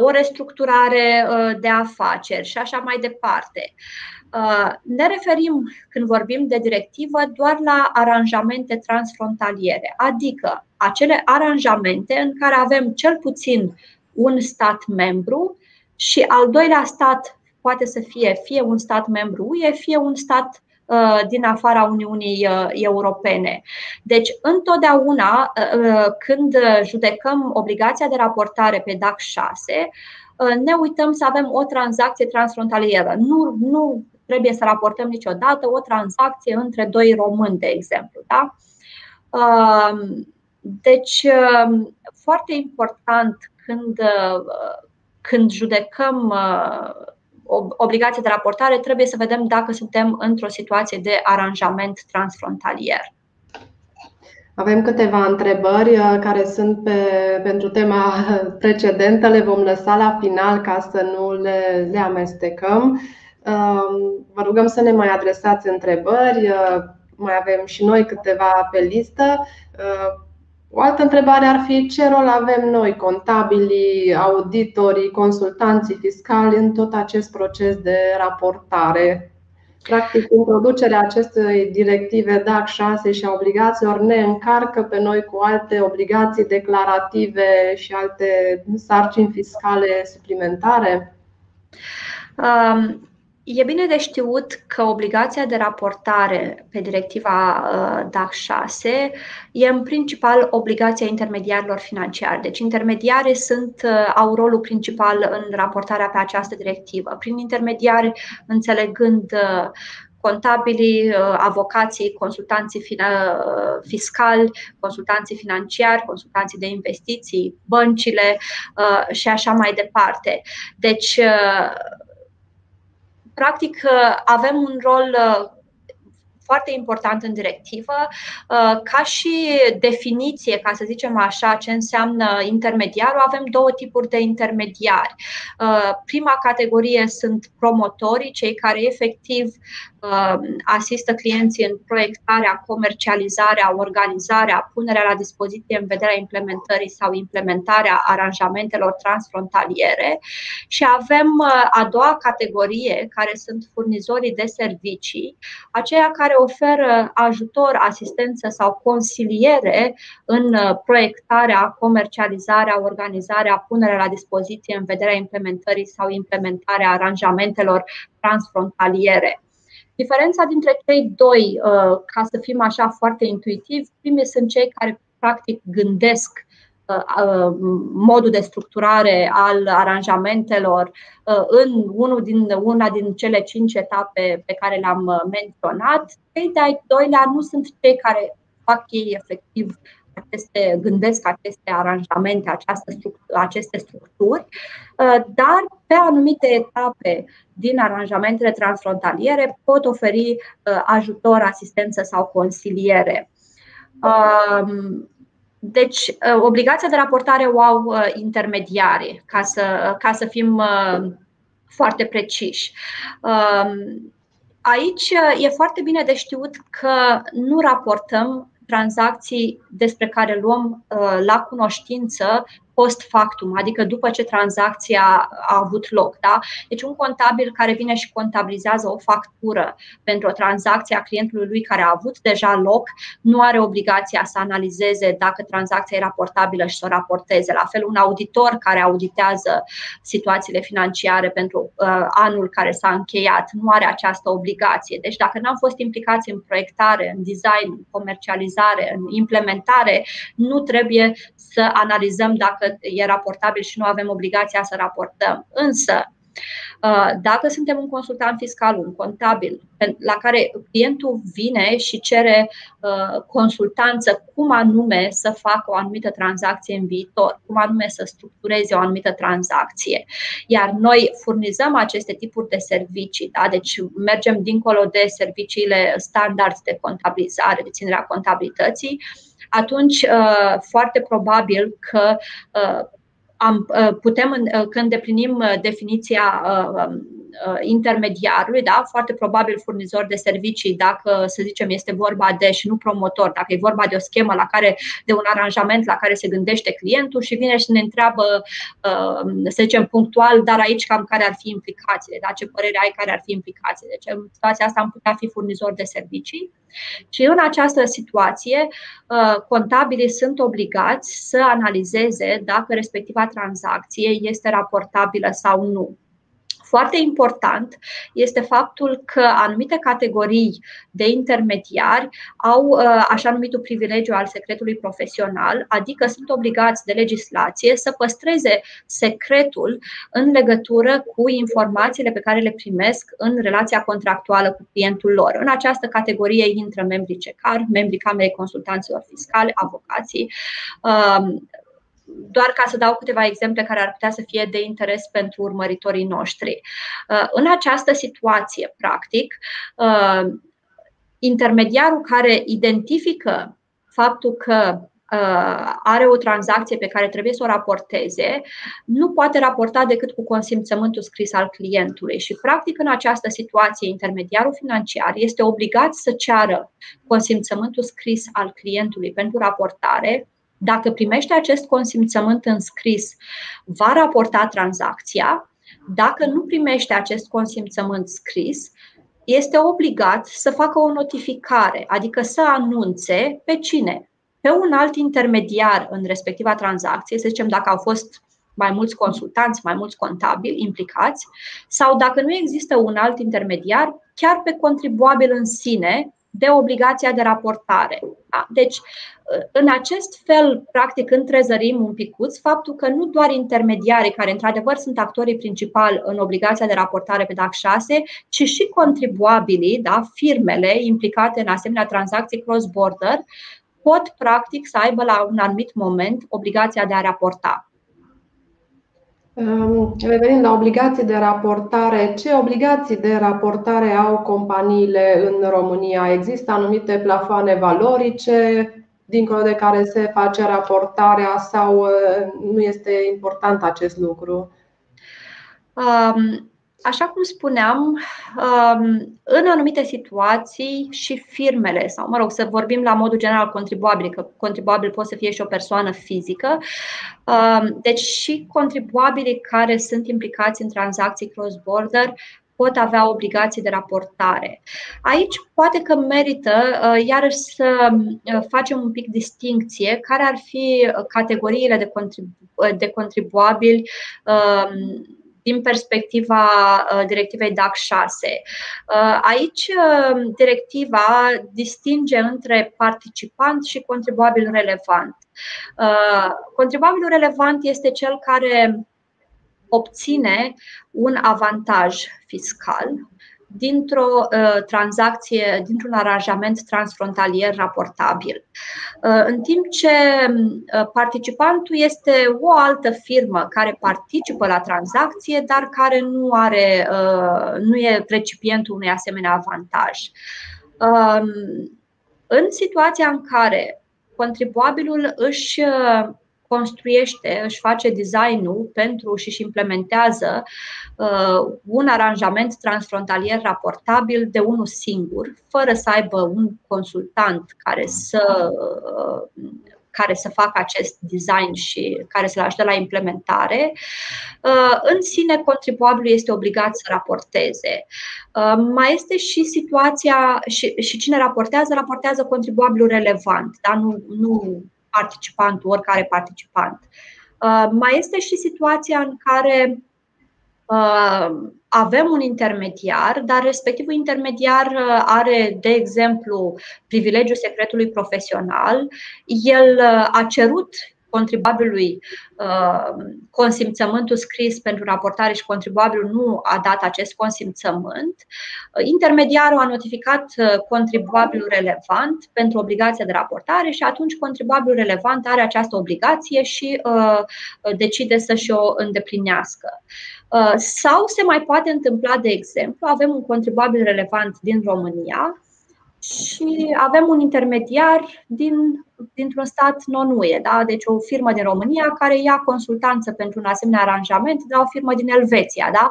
o restructurare de afaceri și așa mai departe. Ne referim, când vorbim de directivă, doar la aranjamente transfrontaliere, adică acele aranjamente în care avem cel puțin un stat membru și al doilea stat poate să fie un stat membru UE, fie un stat din afara Uniunii Europene. Deci, întotdeauna când judecăm obligația de raportare pe DAC6, ne uităm să avem o tranzacție transfrontalieră. Nu trebuie să raportăm niciodată o tranzacție între doi români, de exemplu. Da? Deci, foarte important când judecăm obligația de raportare, trebuie să vedem dacă suntem într-o situație de aranjament transfrontalier. Avem câteva întrebări care sunt pentru tema precedentă, le vom lăsa la final ca să nu le amestecăm. Vă rugăm să ne mai adresați întrebări, mai avem și noi câteva pe listă. O altă întrebare ar fi: ce rol avem noi, contabilii, auditorii, consultanții fiscali, în tot acest proces de raportare? Practic, introducerea acestei directive DAC6 și a obligațiilor ne încarcă pe noi cu alte obligații declarative și alte sarcini fiscale suplimentare? E bine de știut că obligația de raportare pe directiva DAC6 e în principal obligația intermediarilor financiari. Deci intermediarii au rolul principal în raportarea pe această directivă. Prin intermediari înțelegând contabilii, avocații, consultanții fiscali, consultanții financiari, consultanții de investiții, băncile și așa mai departe. Deci, practic, avem un rol foarte important în directivă, ca și definiție, ca să zicem așa, ce înseamnă intermediarul. Avem două tipuri de intermediari. Prima categorie sunt promotorii, cei care efectiv asistă clienții în proiectarea, comercializarea, organizarea, punerea la dispoziție în vederea implementării sau implementarea aranjamentelor transfrontaliere. Și avem a doua categorie, care sunt furnizorii de servicii, aceia care oferă ajutor, asistență sau consiliere în proiectarea, comercializarea, organizarea, punerea la dispoziție în vederea implementării sau implementarea aranjamentelor transfrontaliere. Diferența dintre cei doi, ca să fim așa foarte intuitivi, primii sunt cei care practic gândesc modul de structurare al aranjamentelor în una din cele 5 etape pe care le-am menționat. Cei de-ai doilea nu sunt cei care fac ei efectiv gândesc aceste aranjamente, aceste structuri, dar pe anumite etape din aranjamentele transfrontaliere pot oferi ajutor, asistență sau consiliere. Deci, obligația de raportare o au intermediarii, ca să fim foarte preciși. Aici e foarte bine de știut că nu raportăm tranzacții despre care luăm la cunoștință post factum, adică după ce tranzacția a avut loc. Da? Deci un contabil care vine și contabilizează o factură pentru o tranzacție a clientului lui care a avut deja loc, nu are obligația să analizeze dacă tranzacția e raportabilă și să o raporteze. La fel, un auditor care auditează situațiile financiare pentru anul care s-a încheiat nu are această obligație. Deci dacă n-am fost implicați în proiectare, în design, în comercializare, în implementare, nu trebuie să analizăm dacă e raportabil și nu avem obligația să raportăm. Însă, dacă suntem un consultant fiscal, un contabil, la care clientul vine și cere consultanță cum anume să facă o anumită tranzacție în viitor, cum anume să structureze o anumită tranzacție, iar noi furnizăm aceste tipuri de servicii, da? Deci mergem dincolo de serviciile standard de contabilizare, de ținerea contabilității, atunci foarte probabil că putem, când îndeplinim definiția intermediarului, da? Foarte probabil furnizor de servicii, dacă, să zicem, este vorba de, și nu promotor, dacă e vorba de o schemă de un aranjament la care se gândește clientul și vine și ne întreabă, să zicem, punctual, dar aici cam care ar fi implicațiile, da? Ce părere ai, care ar fi implicațiile. Deci în situația asta am putea fi furnizor de servicii. Și în această situație, contabilii sunt obligați să analizeze dacă respectiva tranzacție este raportabilă sau nu. Foarte important este faptul că anumite categorii de intermediari au așa numitul privilegiu al secretului profesional, adică sunt obligați de legislație să păstreze secretul în legătură cu informațiile pe care le primesc în relația contractuală cu clientul lor. În această categorie intră membrii CECCAR, membrii Camerei Consultanților Fiscal, avocații. Doar ca să dau câteva exemple care ar putea să fie de interes pentru urmăritorii noștri. În această situație, practic, intermediarul care identifică faptul că are o tranzacție pe care trebuie să o raporteze, nu poate raporta decât cu consimțământul scris al clientului. Și practic în această situație intermediarul financiar este obligat să ceară consimțământul scris al clientului pentru raportare. Dacă primește acest consimțământ în scris, va raporta tranzacția. Dacă nu primește acest consimțământ scris, este obligat să facă o notificare, adică să anunțe pe cine? Pe un alt intermediar în respectiva tranzacție, să zicem dacă au fost mai mulți consultanți, mai mulți contabili implicați, sau dacă nu există un alt intermediar, chiar pe contribuabil în sine, de obligația de raportare. Deci, în acest fel, practic, întrezărim un picuț faptul că nu doar intermediarii, care într-adevăr sunt actorii principali în obligația de raportare pe DAC6, ci și contribuabilii, da, firmele implicate în asemenea tranzacții cross-border, pot practic să aibă la un anumit moment obligația de a raporta. Revenind la obligații de raportare, ce obligații de raportare au companiile în România? Există anumite plafoane valorice dincolo de care se face raportarea sau nu este important acest lucru? Așa cum spuneam, în anumite situații și firmele, sau mă rog, să vorbim la modul general contribuabil, că contribuabil poate să fie și o persoană fizică, deci și contribuabilii care sunt implicați în tranzacții cross-border pot avea obligații de raportare. Aici poate că merită iarăși să facem un pic distincție care ar fi categoriile de contribuabili din perspectiva directivei DAC6. Aici directiva distinge între participant și contribuabil relevant. Contribuabilul relevant este cel care obține un avantaj fiscal dintr-o tranzacție, dintr-un aranjament transfrontalier raportabil. În timp ce participantul este o altă firmă care participă la tranzacție, dar care nu e recipientul unui asemenea avantaj. În situația în care contribuabilul își construiește, își face design-ul pentru și implementează un aranjament transfrontalier raportabil de unul singur, fără să aibă un consultant care să facă acest design și care să-l ajute la implementare. În sine, contribuabilul este obligat să raporteze. Mai este și situația, și cine raportează, raportează contribuabilul relevant, dar nu participantul, oricare participant. Mai este și situația în care avem un intermediar, dar respectivul intermediar are, de exemplu, privilegiul secretului profesional. El a cerut contribuabilului consimțământul scris pentru raportare și contribuabilul nu a dat acest consimțământ. Intermediarul a notificat contribuabilul relevant pentru obligația de raportare și atunci contribuabilul relevant are această obligație și decide să și-o îndeplinească. Sau se mai poate întâmpla, de exemplu, avem un contribuabil relevant din România și avem un intermediar dintr-un stat non-UE, da? Deci o firmă din România care ia consultanță pentru un asemenea aranjament, dar o firmă din Elveția, da?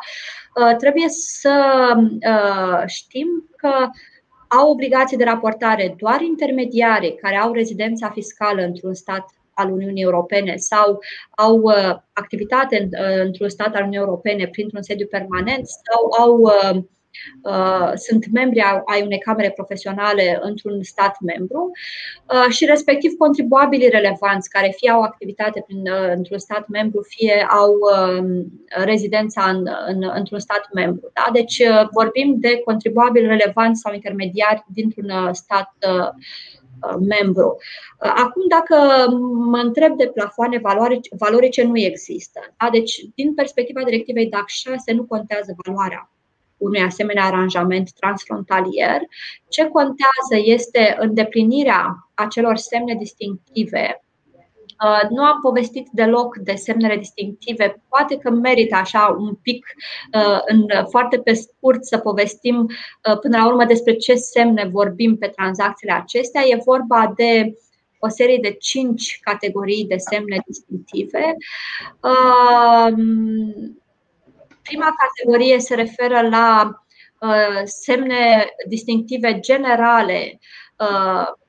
Trebuie să știm că au obligații de raportare doar intermediarii care au rezidența fiscală într-un stat al Uniunii Europene sau au activitate într-un stat al Uniunii Europene printr-un sediu permanent sau au sunt membri ai unei camere profesionale într-un stat membru și respectiv contribuabilii relevanți care fie au activitate într-un stat membru, fie au rezidența într-un stat membru. Da? Deci vorbim de contribuabili relevanți sau intermediari dintr-un stat membru. Acum, dacă mă întreb de plafoane valorice, nu există. Da? Deci, din perspectiva directivei DAC6, nu contează valoarea unui asemenea aranjament transfrontalier. Ce contează este îndeplinirea acelor semne distinctive. Nu am povestit deloc de semnele distinctive. Poate că merită așa un pic, foarte pe scurt, să povestim până la urmă despre ce semne vorbim pe tranzacțiile acestea. E vorba de o serie de 5 categorii de semne distinctive. Prima categorie se referă la semne distinctive generale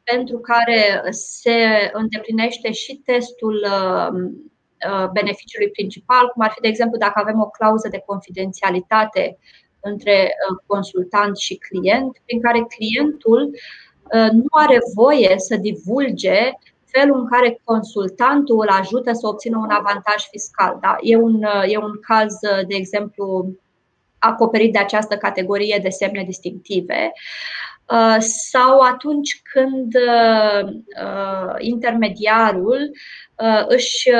pentru care se îndeplinește și testul beneficiului principal, cum ar fi, de exemplu, dacă avem o clauză de confidențialitate între consultant și client, prin care clientul nu are voie să divulge felul în care consultantul îl ajută să obțină un avantaj fiscal. Da? E un caz, de exemplu, acoperit de această categorie de semne distinctive. Sau atunci când intermediarul își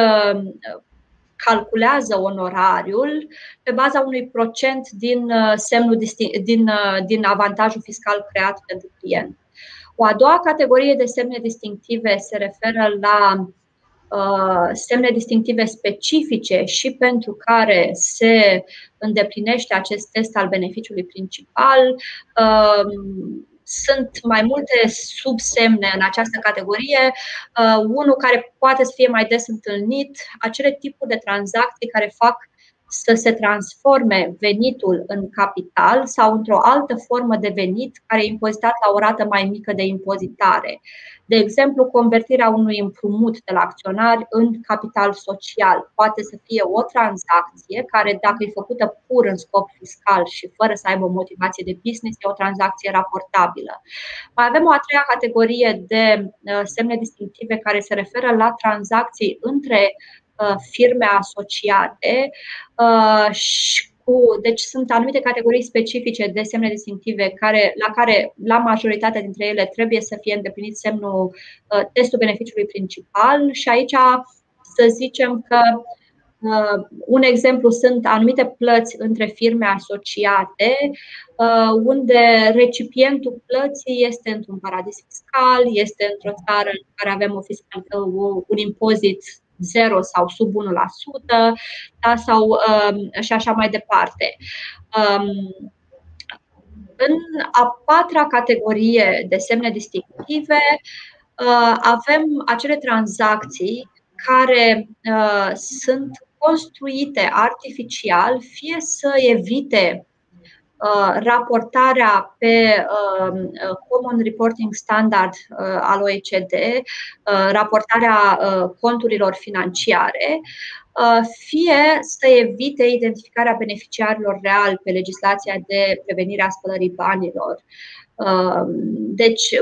calculează onorariul pe baza unui procent din avantajul fiscal creat pentru client. O a doua categorie de semne distinctive se referă la semne distinctive specifice și pentru care se îndeplinește acest test al beneficiului principal. Sunt mai multe subsemne în această categorie. Unul care poate să fie mai des întâlnit, acele tipuri de tranzacții care fac să se transforme venitul în capital sau într-o altă formă de venit care e impozitat la o rată mai mică de impozitare. De exemplu, convertirea unui împrumut de la acționari în capital social. Poate să fie o tranzacție care, dacă e făcută pur în scop fiscal și fără să aibă o motivație de business, e o tranzacție raportabilă. Mai avem o a treia categorie de semne distinctive care se referă la tranzacții între firme asociate, deci sunt anumite categorii specifice de semne distinctive la care la majoritatea dintre ele trebuie să fie îndeplinit testul beneficiului principal. Și aici să zicem că un exemplu sunt anumite plăți între firme asociate, unde recipientul plății este într-un paradis fiscal, este într-o țară în care avem un impozit 0 sau sub 1%, da, sau și așa mai departe. În a patra categorie de semne distinctive avem acele tranzacții care sunt construite artificial, fie să evite raportarea pe Common Reporting Standard al OECD, raportarea conturilor financiare, fie să evite identificarea beneficiarilor reali pe legislația de prevenire a spălării banilor. Deci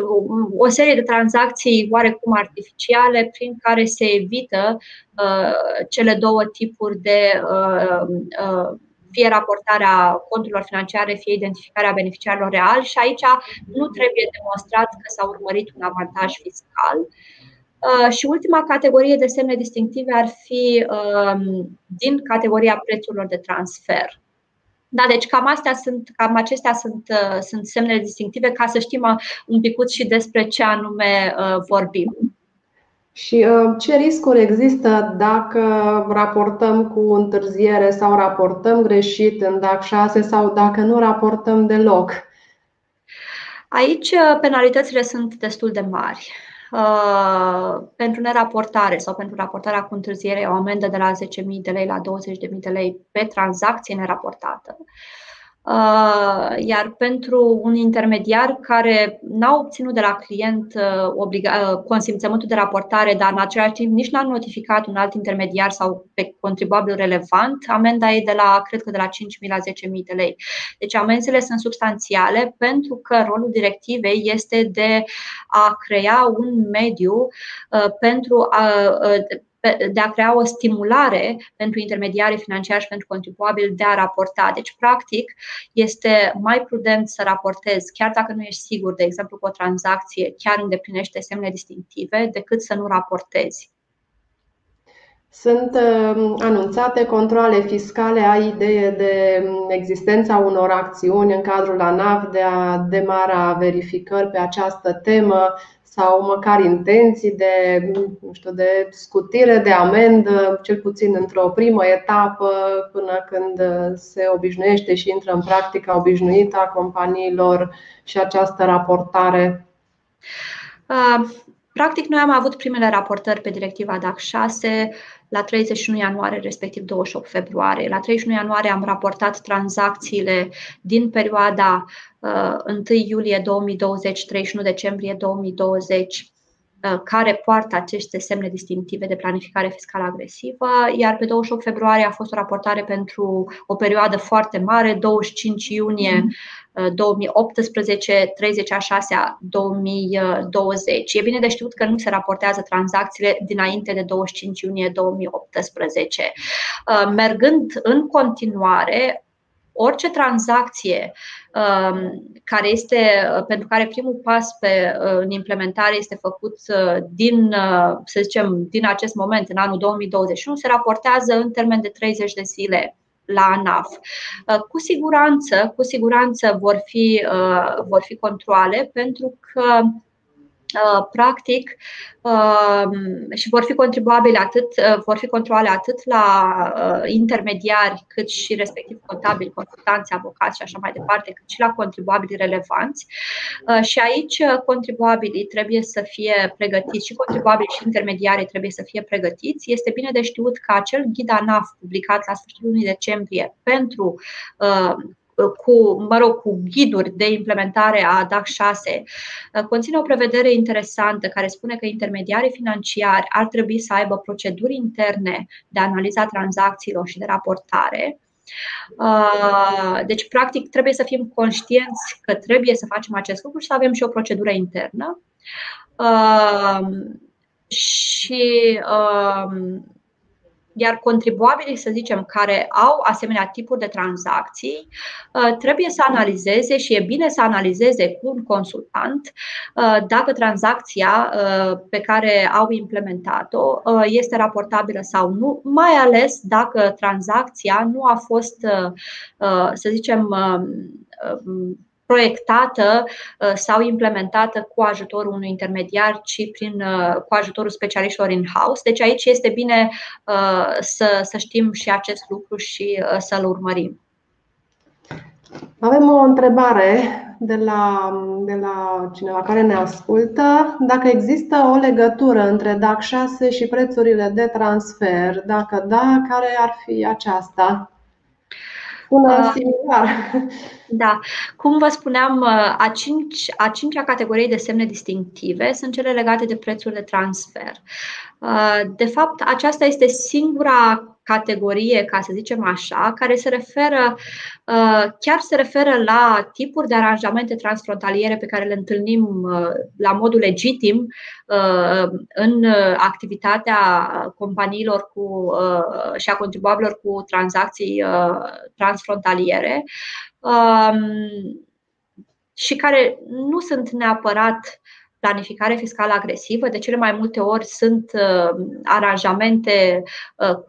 o serie de tranzacții oarecum artificiale prin care se evită cele două tipuri de fie raportarea conturilor financiare, fie identificarea beneficiarilor reali, și aici nu trebuie demonstrat că s-a urmărit un avantaj fiscal. Și ultima categorie de semne distinctive ar fi din categoria prețurilor de transfer. Da, deci cam acestea sunt semnele distinctive, ca să știm un picuț și despre ce anume vorbim. Și ce riscuri există dacă raportăm cu întârziere sau raportăm greșit în DAC6 sau dacă nu raportăm deloc? Aici penalitățile sunt destul de mari. Pentru neraportare sau pentru raportarea cu întârziere, o amendă de la 10.000 de lei la 20.000 de lei pe tranzacție neraportată. Iar pentru un intermediar care n-a obținut de la client consimțământul de raportare, dar în același timp nici n-a notificat un alt intermediar sau pe contribuabil relevant, amenda e cred că de la 5.000 la 10.000 de lei. Deci amenzile sunt substanțiale, pentru că rolul directivei este de a crea un mediu de a crea o stimulare pentru intermediarii financiari și pentru contribuabili de a raporta. Deci, practic, este mai prudent să raportezi, chiar dacă nu ești sigur, de exemplu, că o tranzacție chiar îndeplinește semne distinctive, decât să nu raportezi. Sunt anunțate controale fiscale. Ai idee de existența unor acțiuni în cadrul ANAF de a demara verificări pe această temă sau măcar intenții de, nu știu, de scutire de amendă, cel puțin într-o primă etapă, până când se obișnuiește și intră în practica obișnuită a companiilor și această raportare? Practic, noi am avut primele raportări pe directiva DAC6 la 31 ianuarie, respectiv 28 februarie. La 31 ianuarie am raportat tranzacțiile din perioada 1 iulie 2020, 31 decembrie 2020, care poartă aceste semne distinctive de planificare fiscală agresivă, iar pe 28 februarie a fost o raportare pentru o perioadă foarte mare, 25 iunie 2018, 30/6/2020. E bine de știut că nu se raportează tranzacțiile dinainte de 25 iunie 2018. Mergând în continuare, orice tranzacție care este, pentru care primul pas în implementare este făcut din acest moment, în anul 2021, se raportează în termen de 30 de zile la ANAF. Cu siguranță vor fi controale, pentru că practic, și vor fi contribuabile atât, vor fi controale atât la intermediari, cât și respectiv contabili, consultanți, avocați și așa mai departe, cât și la contribuabili relevanți. Și aici contribuabilii trebuie să fie pregătiți și contribuabili și intermediarii trebuie să fie pregătiți. Este bine de știut că acel ghid ANAF publicat la sfârșitul lunii decembrie pentru cu ghiduri de implementare a DAC6 conține o prevedere interesantă care spune că intermediarii financiari ar trebui să aibă proceduri interne de analiza tranzacțiilor și de raportare. Deci, practic, trebuie să fim conștienți că trebuie să facem acest lucru și să avem și o procedură internă. Iar contribuabilii, să zicem, care au asemenea tipuri de tranzacții, trebuie să analizeze și e bine să analizeze cu un consultant dacă tranzacția pe care au implementat-o este raportabilă sau nu, mai ales dacă tranzacția nu a fost, să zicem, proiectată sau implementată cu ajutorul unui intermediar, ci cu ajutorul specialiștilor in-house. Deci aici este bine să știm și acest lucru și să-l urmărim. Avem o întrebare de la cineva care ne ascultă. Dacă există o legătură între DAC6 și prețurile de transfer? Dacă da, care ar fi aceasta? Da. Cum vă spuneam, a cincea categorie de semne distinctive sunt cele legate de prețul de transfer. De fapt, aceasta este singura categorie, ca să zicem așa, care se referă la tipuri de aranjamente transfrontaliere pe care le întâlnim la modul legitim în activitatea companiilor și a contribuabilor cu tranzacții transfrontaliere și care nu sunt neapărat planificare fiscală agresivă. De cele mai multe ori sunt aranjamente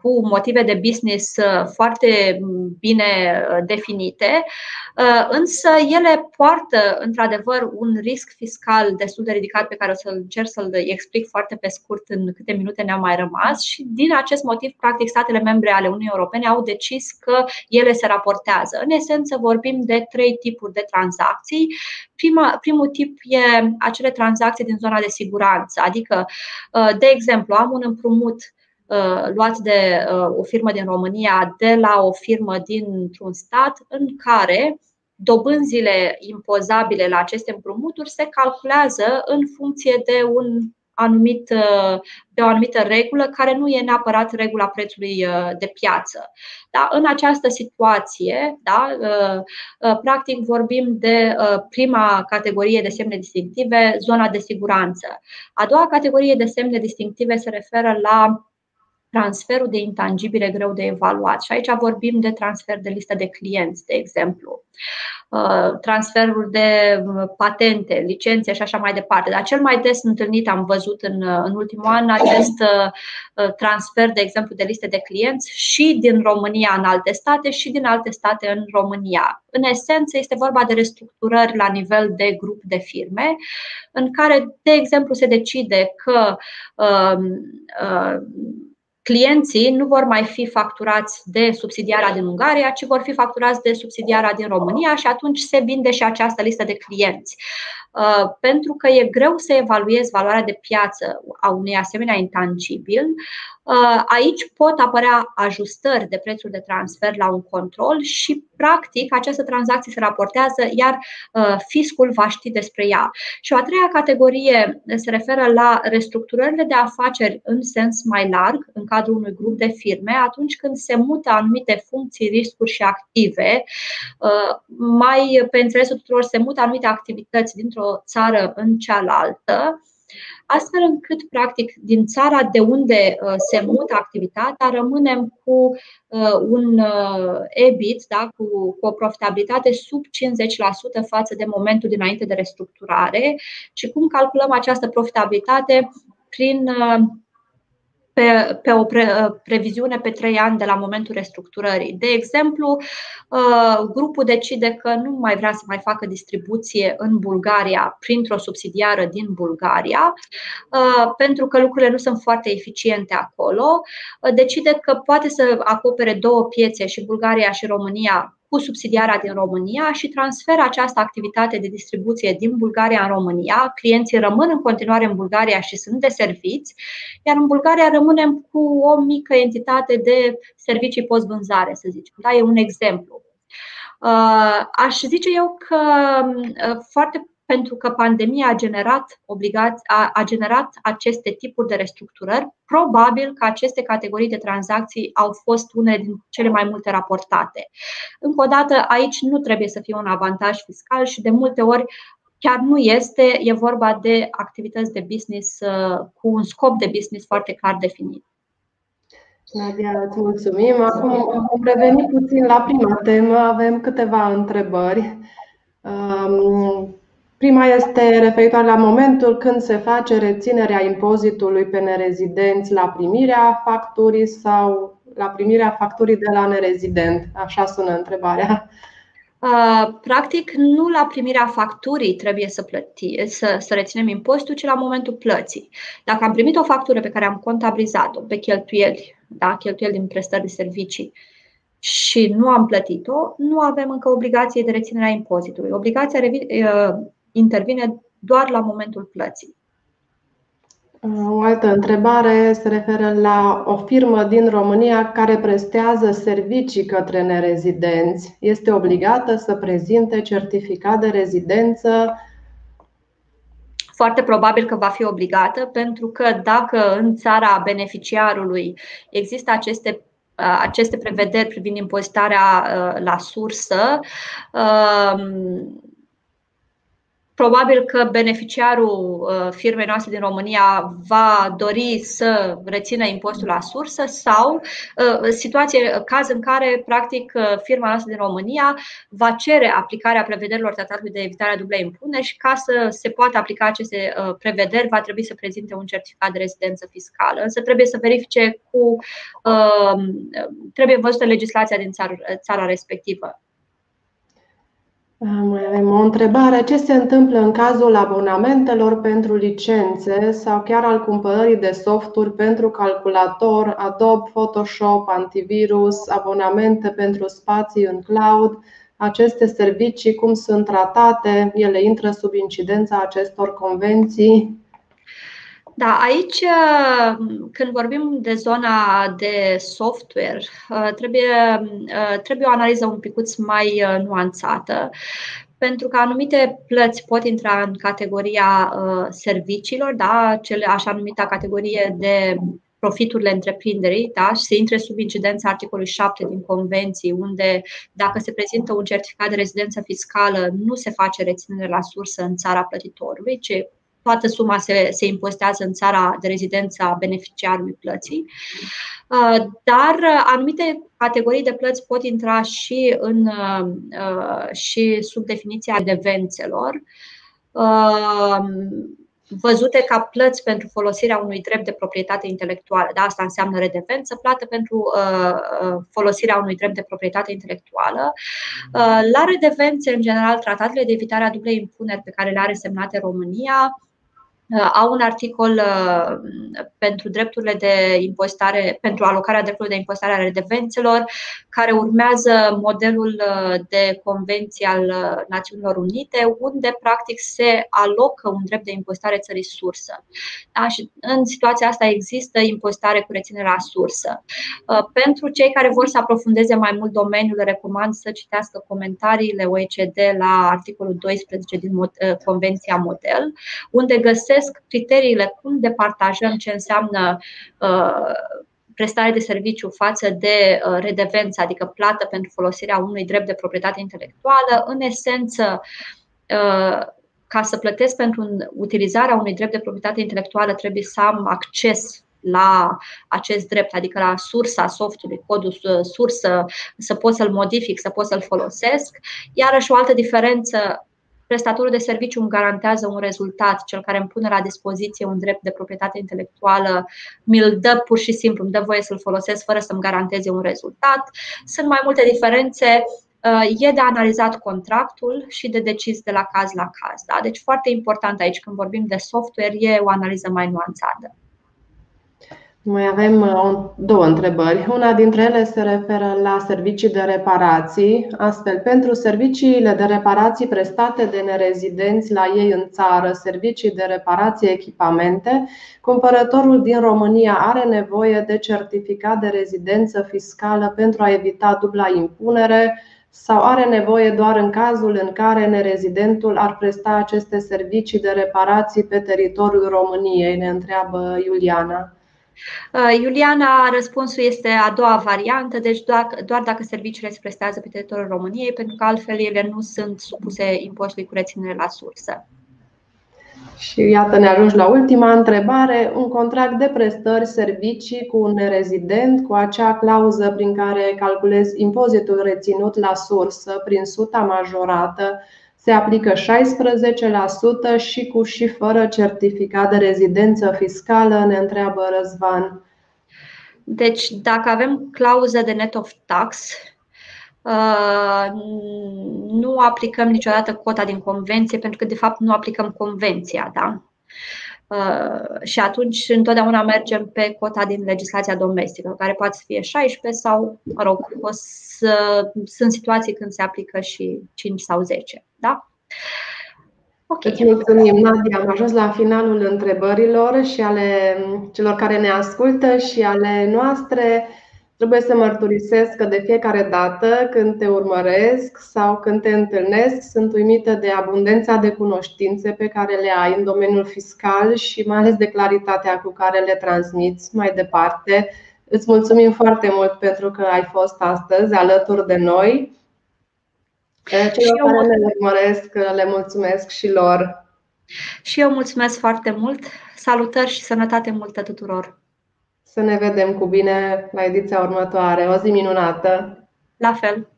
cu motive de business foarte bine definite, însă ele poartă într-adevăr un risc fiscal destul de ridicat pe care o să încerc să-l explic foarte pe scurt în câte minute ne-a mai rămas. Și din acest motiv, practic, statele membre ale Uniunii Europene au decis că ele se raportează. În esență, vorbim de trei tipuri de tranzacții. Primul tip e acele tranzacții din zona de siguranță, adică, de exemplu, am un împrumut luat de o firmă din România de la o firmă dintr-un stat în care dobânzile impozabile la aceste împrumuturi se calculează în funcție de o anumită regulă care nu e neapărat regula prețului de piață. Da? În această situație, da, practic vorbim de prima categorie de semne distinctive, zona de siguranță. A doua categorie de semne distinctive se referă la transferul de intangibile greu de evaluat. Și aici vorbim de transfer de listă de clienți, de exemplu, transferul de patente, licențe și așa mai departe. Dar cel mai des întâlnit, am văzut în ultimul an, acest transfer, de exemplu, de liste de clienți și din România în alte state și din alte state în România. În esență, este vorba de restructurări la nivel de grup de firme, în care, de exemplu, se decide că clienții nu vor mai fi facturați de subsidiara din Ungaria, ci vor fi facturați de subsidiara din România și atunci se vinde și această listă de clienți. Pentru că e greu să evaluezi valoarea de piață a unei asemenea intangibil, aici pot apărea ajustări de prețul de transfer la un control și, practic, această tranzacție se raportează, iar fiscul va ști despre ea. Și o a treia categorie se referă la restructurările de afaceri în sens mai larg, în cadrul unui grup de firme, atunci când se mută anumite funcții, riscuri și active, mai pe interesul tuturor se mută anumite activități dintr-o țară în cealaltă, astfel încât, practic, din țara de unde se mută activitatea, rămânem cu un EBIT, da, cu o profitabilitate sub 50% față de momentul dinainte de restructurare. Și cum calculăm această profitabilitate? Prin pe o previziune pe 3 ani de la momentul restructurării. De exemplu, grupul decide că nu mai vrea să mai facă distribuție în Bulgaria printr-o subsidiară din Bulgaria, pentru că lucrurile nu sunt foarte eficiente acolo. Decide că poate să acopere două piețe, și Bulgaria și România, cu subsidiara din România, și transferă această activitate de distribuție din Bulgaria în România. Clienții rămân în continuare în Bulgaria și sunt deserviți, iar în Bulgaria rămânem cu o mică entitate de servicii post-vânzare, să zicem. Da, e un exemplu. Aș zice eu că pentru că pandemia a generat aceste tipuri de restructurări, probabil că aceste categorii de tranzacții au fost unele din cele mai multe raportate. Încă o dată, aici nu trebuie să fie un avantaj fiscal și de multe ori chiar nu este, e vorba de activități de business cu un scop de business foarte clar definit. Nadia, îți mulțumim. Acum vom reveni puțin la prima temă, avem câteva întrebări. Prima este referitoare la momentul când se face reținerea impozitului pe nerezidenți la primirea facturii sau la primirea facturii de la nerezident. Așa sună întrebarea. Practic, nu la primirea facturii trebuie să reținem impozitul, ci la momentul plății. Dacă am primit o factură pe care am contabilizat-o pe cheltuieli, da, cheltuieli din prestări de servicii, și nu am plătit-o, nu avem încă obligație de reținere a impozitului. Obligația intervine doar la momentul plății. O altă întrebare se referă la o firmă din România care prestează servicii către nerezidenți. Este obligată să prezinte certificat de rezidență? Foarte probabil că va fi obligată, pentru că dacă în țara beneficiarului există aceste prevederi privind impozitarea la sursă, probabil că beneficiarul firmei noastre din România va dori să rețină impozitul la sursă, sau situație, caz în care practic firma noastră din România va cere aplicarea prevederilor Tratatului de evitare a dublei impuneri și, ca să se poată aplica aceste prevederi, va trebui să prezinte un certificat de rezidență fiscală. Însă trebuie să verifice trebuie văzută legislația din țara respectivă. Mai avem o întrebare. Ce se întâmplă în cazul abonamentelor pentru licențe sau chiar al cumpărării de softuri pentru calculator, Adobe, Photoshop, antivirus, abonamente pentru spații în cloud? Aceste servicii cum sunt tratate? Ele intră sub incidența acestor convenții? Da, aici, când vorbim de zona de software, trebuie o analiză un picuț mai nuanțată, pentru că anumite plăți pot intra în categoria serviciilor, da, așa numita categorie de profiturile întreprinderii, da, și se intre sub incidența articolului 7 din Convenții, unde dacă se prezintă un certificat de rezidență fiscală, nu se face reținere la sursă în țara plătitorului, ci toată suma se impozitează în țara de rezidență a beneficiarului plății. Dar anumite categorii de plăți pot intra și sub definiția adevențelor, văzute ca plăți pentru folosirea unui drept de proprietate intelectuală. Da, asta înseamnă redevență, plată pentru folosirea unui drept de proprietate intelectuală. La redevențe, în general, tratatele de evitare a dublei impuneri pe care le are semnate România au un articol pentru drepturile de impozitare, pentru alocarea drepturilor de impozitare a redevențelor, care urmează modelul de convenție al Națiunilor Unite, unde practic se alocă un drept de impozitare țării sursă. Da? Și în situația asta există impozitare cu reținere la sursă. Pentru cei care vor să aprofundeze mai mult domeniul, recomand să citească comentariile OECD la articolul 12 din Convenția Model, unde găsesc criteriile cum departajăm ce înseamnă prestare de serviciu față de redevență, adică plată pentru folosirea unui drept de proprietate intelectuală. În esență, ca să plătesc pentru utilizarea unui drept de proprietate intelectuală, trebuie să am acces la acest drept, adică la sursa softului, codul sursă, să pot să-l modific, să pot să-l folosesc. Iarăși o altă diferență prestatorul de serviciu îmi garantează un rezultat, cel care îmi pune la dispoziție un drept de proprietate intelectuală mi-l dă pur și simplu, îmi dă voie să-l folosesc fără să-mi garanteze un rezultat. Sunt mai multe diferențe. E de analizat contractul și de decis de la caz la caz. Da? Deci foarte important aici, când vorbim de software, e o analiză mai nuanțată. Mai avem două întrebări. Una dintre ele se referă la servicii de reparații. Astfel, pentru serviciile de reparații prestate de nerezidenți la ei în țară, servicii de reparație echipamente, cumpărătorul din România are nevoie de certificat de rezidență fiscală pentru a evita dubla impunere sau are nevoie doar în cazul în care nerezidentul ar presta aceste servicii de reparații pe teritoriul României? Ne întreabă Iuliana. Iuliana, răspunsul este a doua variantă, deci doar dacă serviciile se prestează pe teritoriul României, pentru că altfel ele nu sunt supuse impozitului cu reținere la sursă. Și iată, ne ajungi la ultima întrebare. Un contract de prestări servicii cu un nerezident, cu acea clauză prin care calculezi impozitul reținut la sursă prin suta majorată, se aplică 16% și cu și fără certificat de rezidență fiscală, ne întreabă Răzvan. Deci dacă avem clauză de net of tax, nu aplicăm niciodată cota din convenție, pentru că de fapt nu aplicăm convenția, da? Și atunci întotdeauna mergem pe cota din legislația domestică, care poate să fie 16 sau, mă rog, sunt situații când se aplică și 5 sau 10, da? Okay. Îți mulțumim, Nadia. Am ajuns la finalul întrebărilor și ale celor care ne ascultă și ale noastre. Trebuie să mărturisesc că de fiecare dată când te urmăresc sau când te întâlnesc, sunt uimită de abundența de cunoștințe pe care le ai în domeniul fiscal și mai ales de claritatea cu care le transmiți mai departe. Îți mulțumim foarte mult pentru că ai fost astăzi alături de noi. Celor care ne urmăresc, le mulțumesc și lor. Și eu mulțumesc foarte mult. Salutări și sănătate multă tuturor! Să ne vedem cu bine la ediția următoare. O zi minunată! La fel!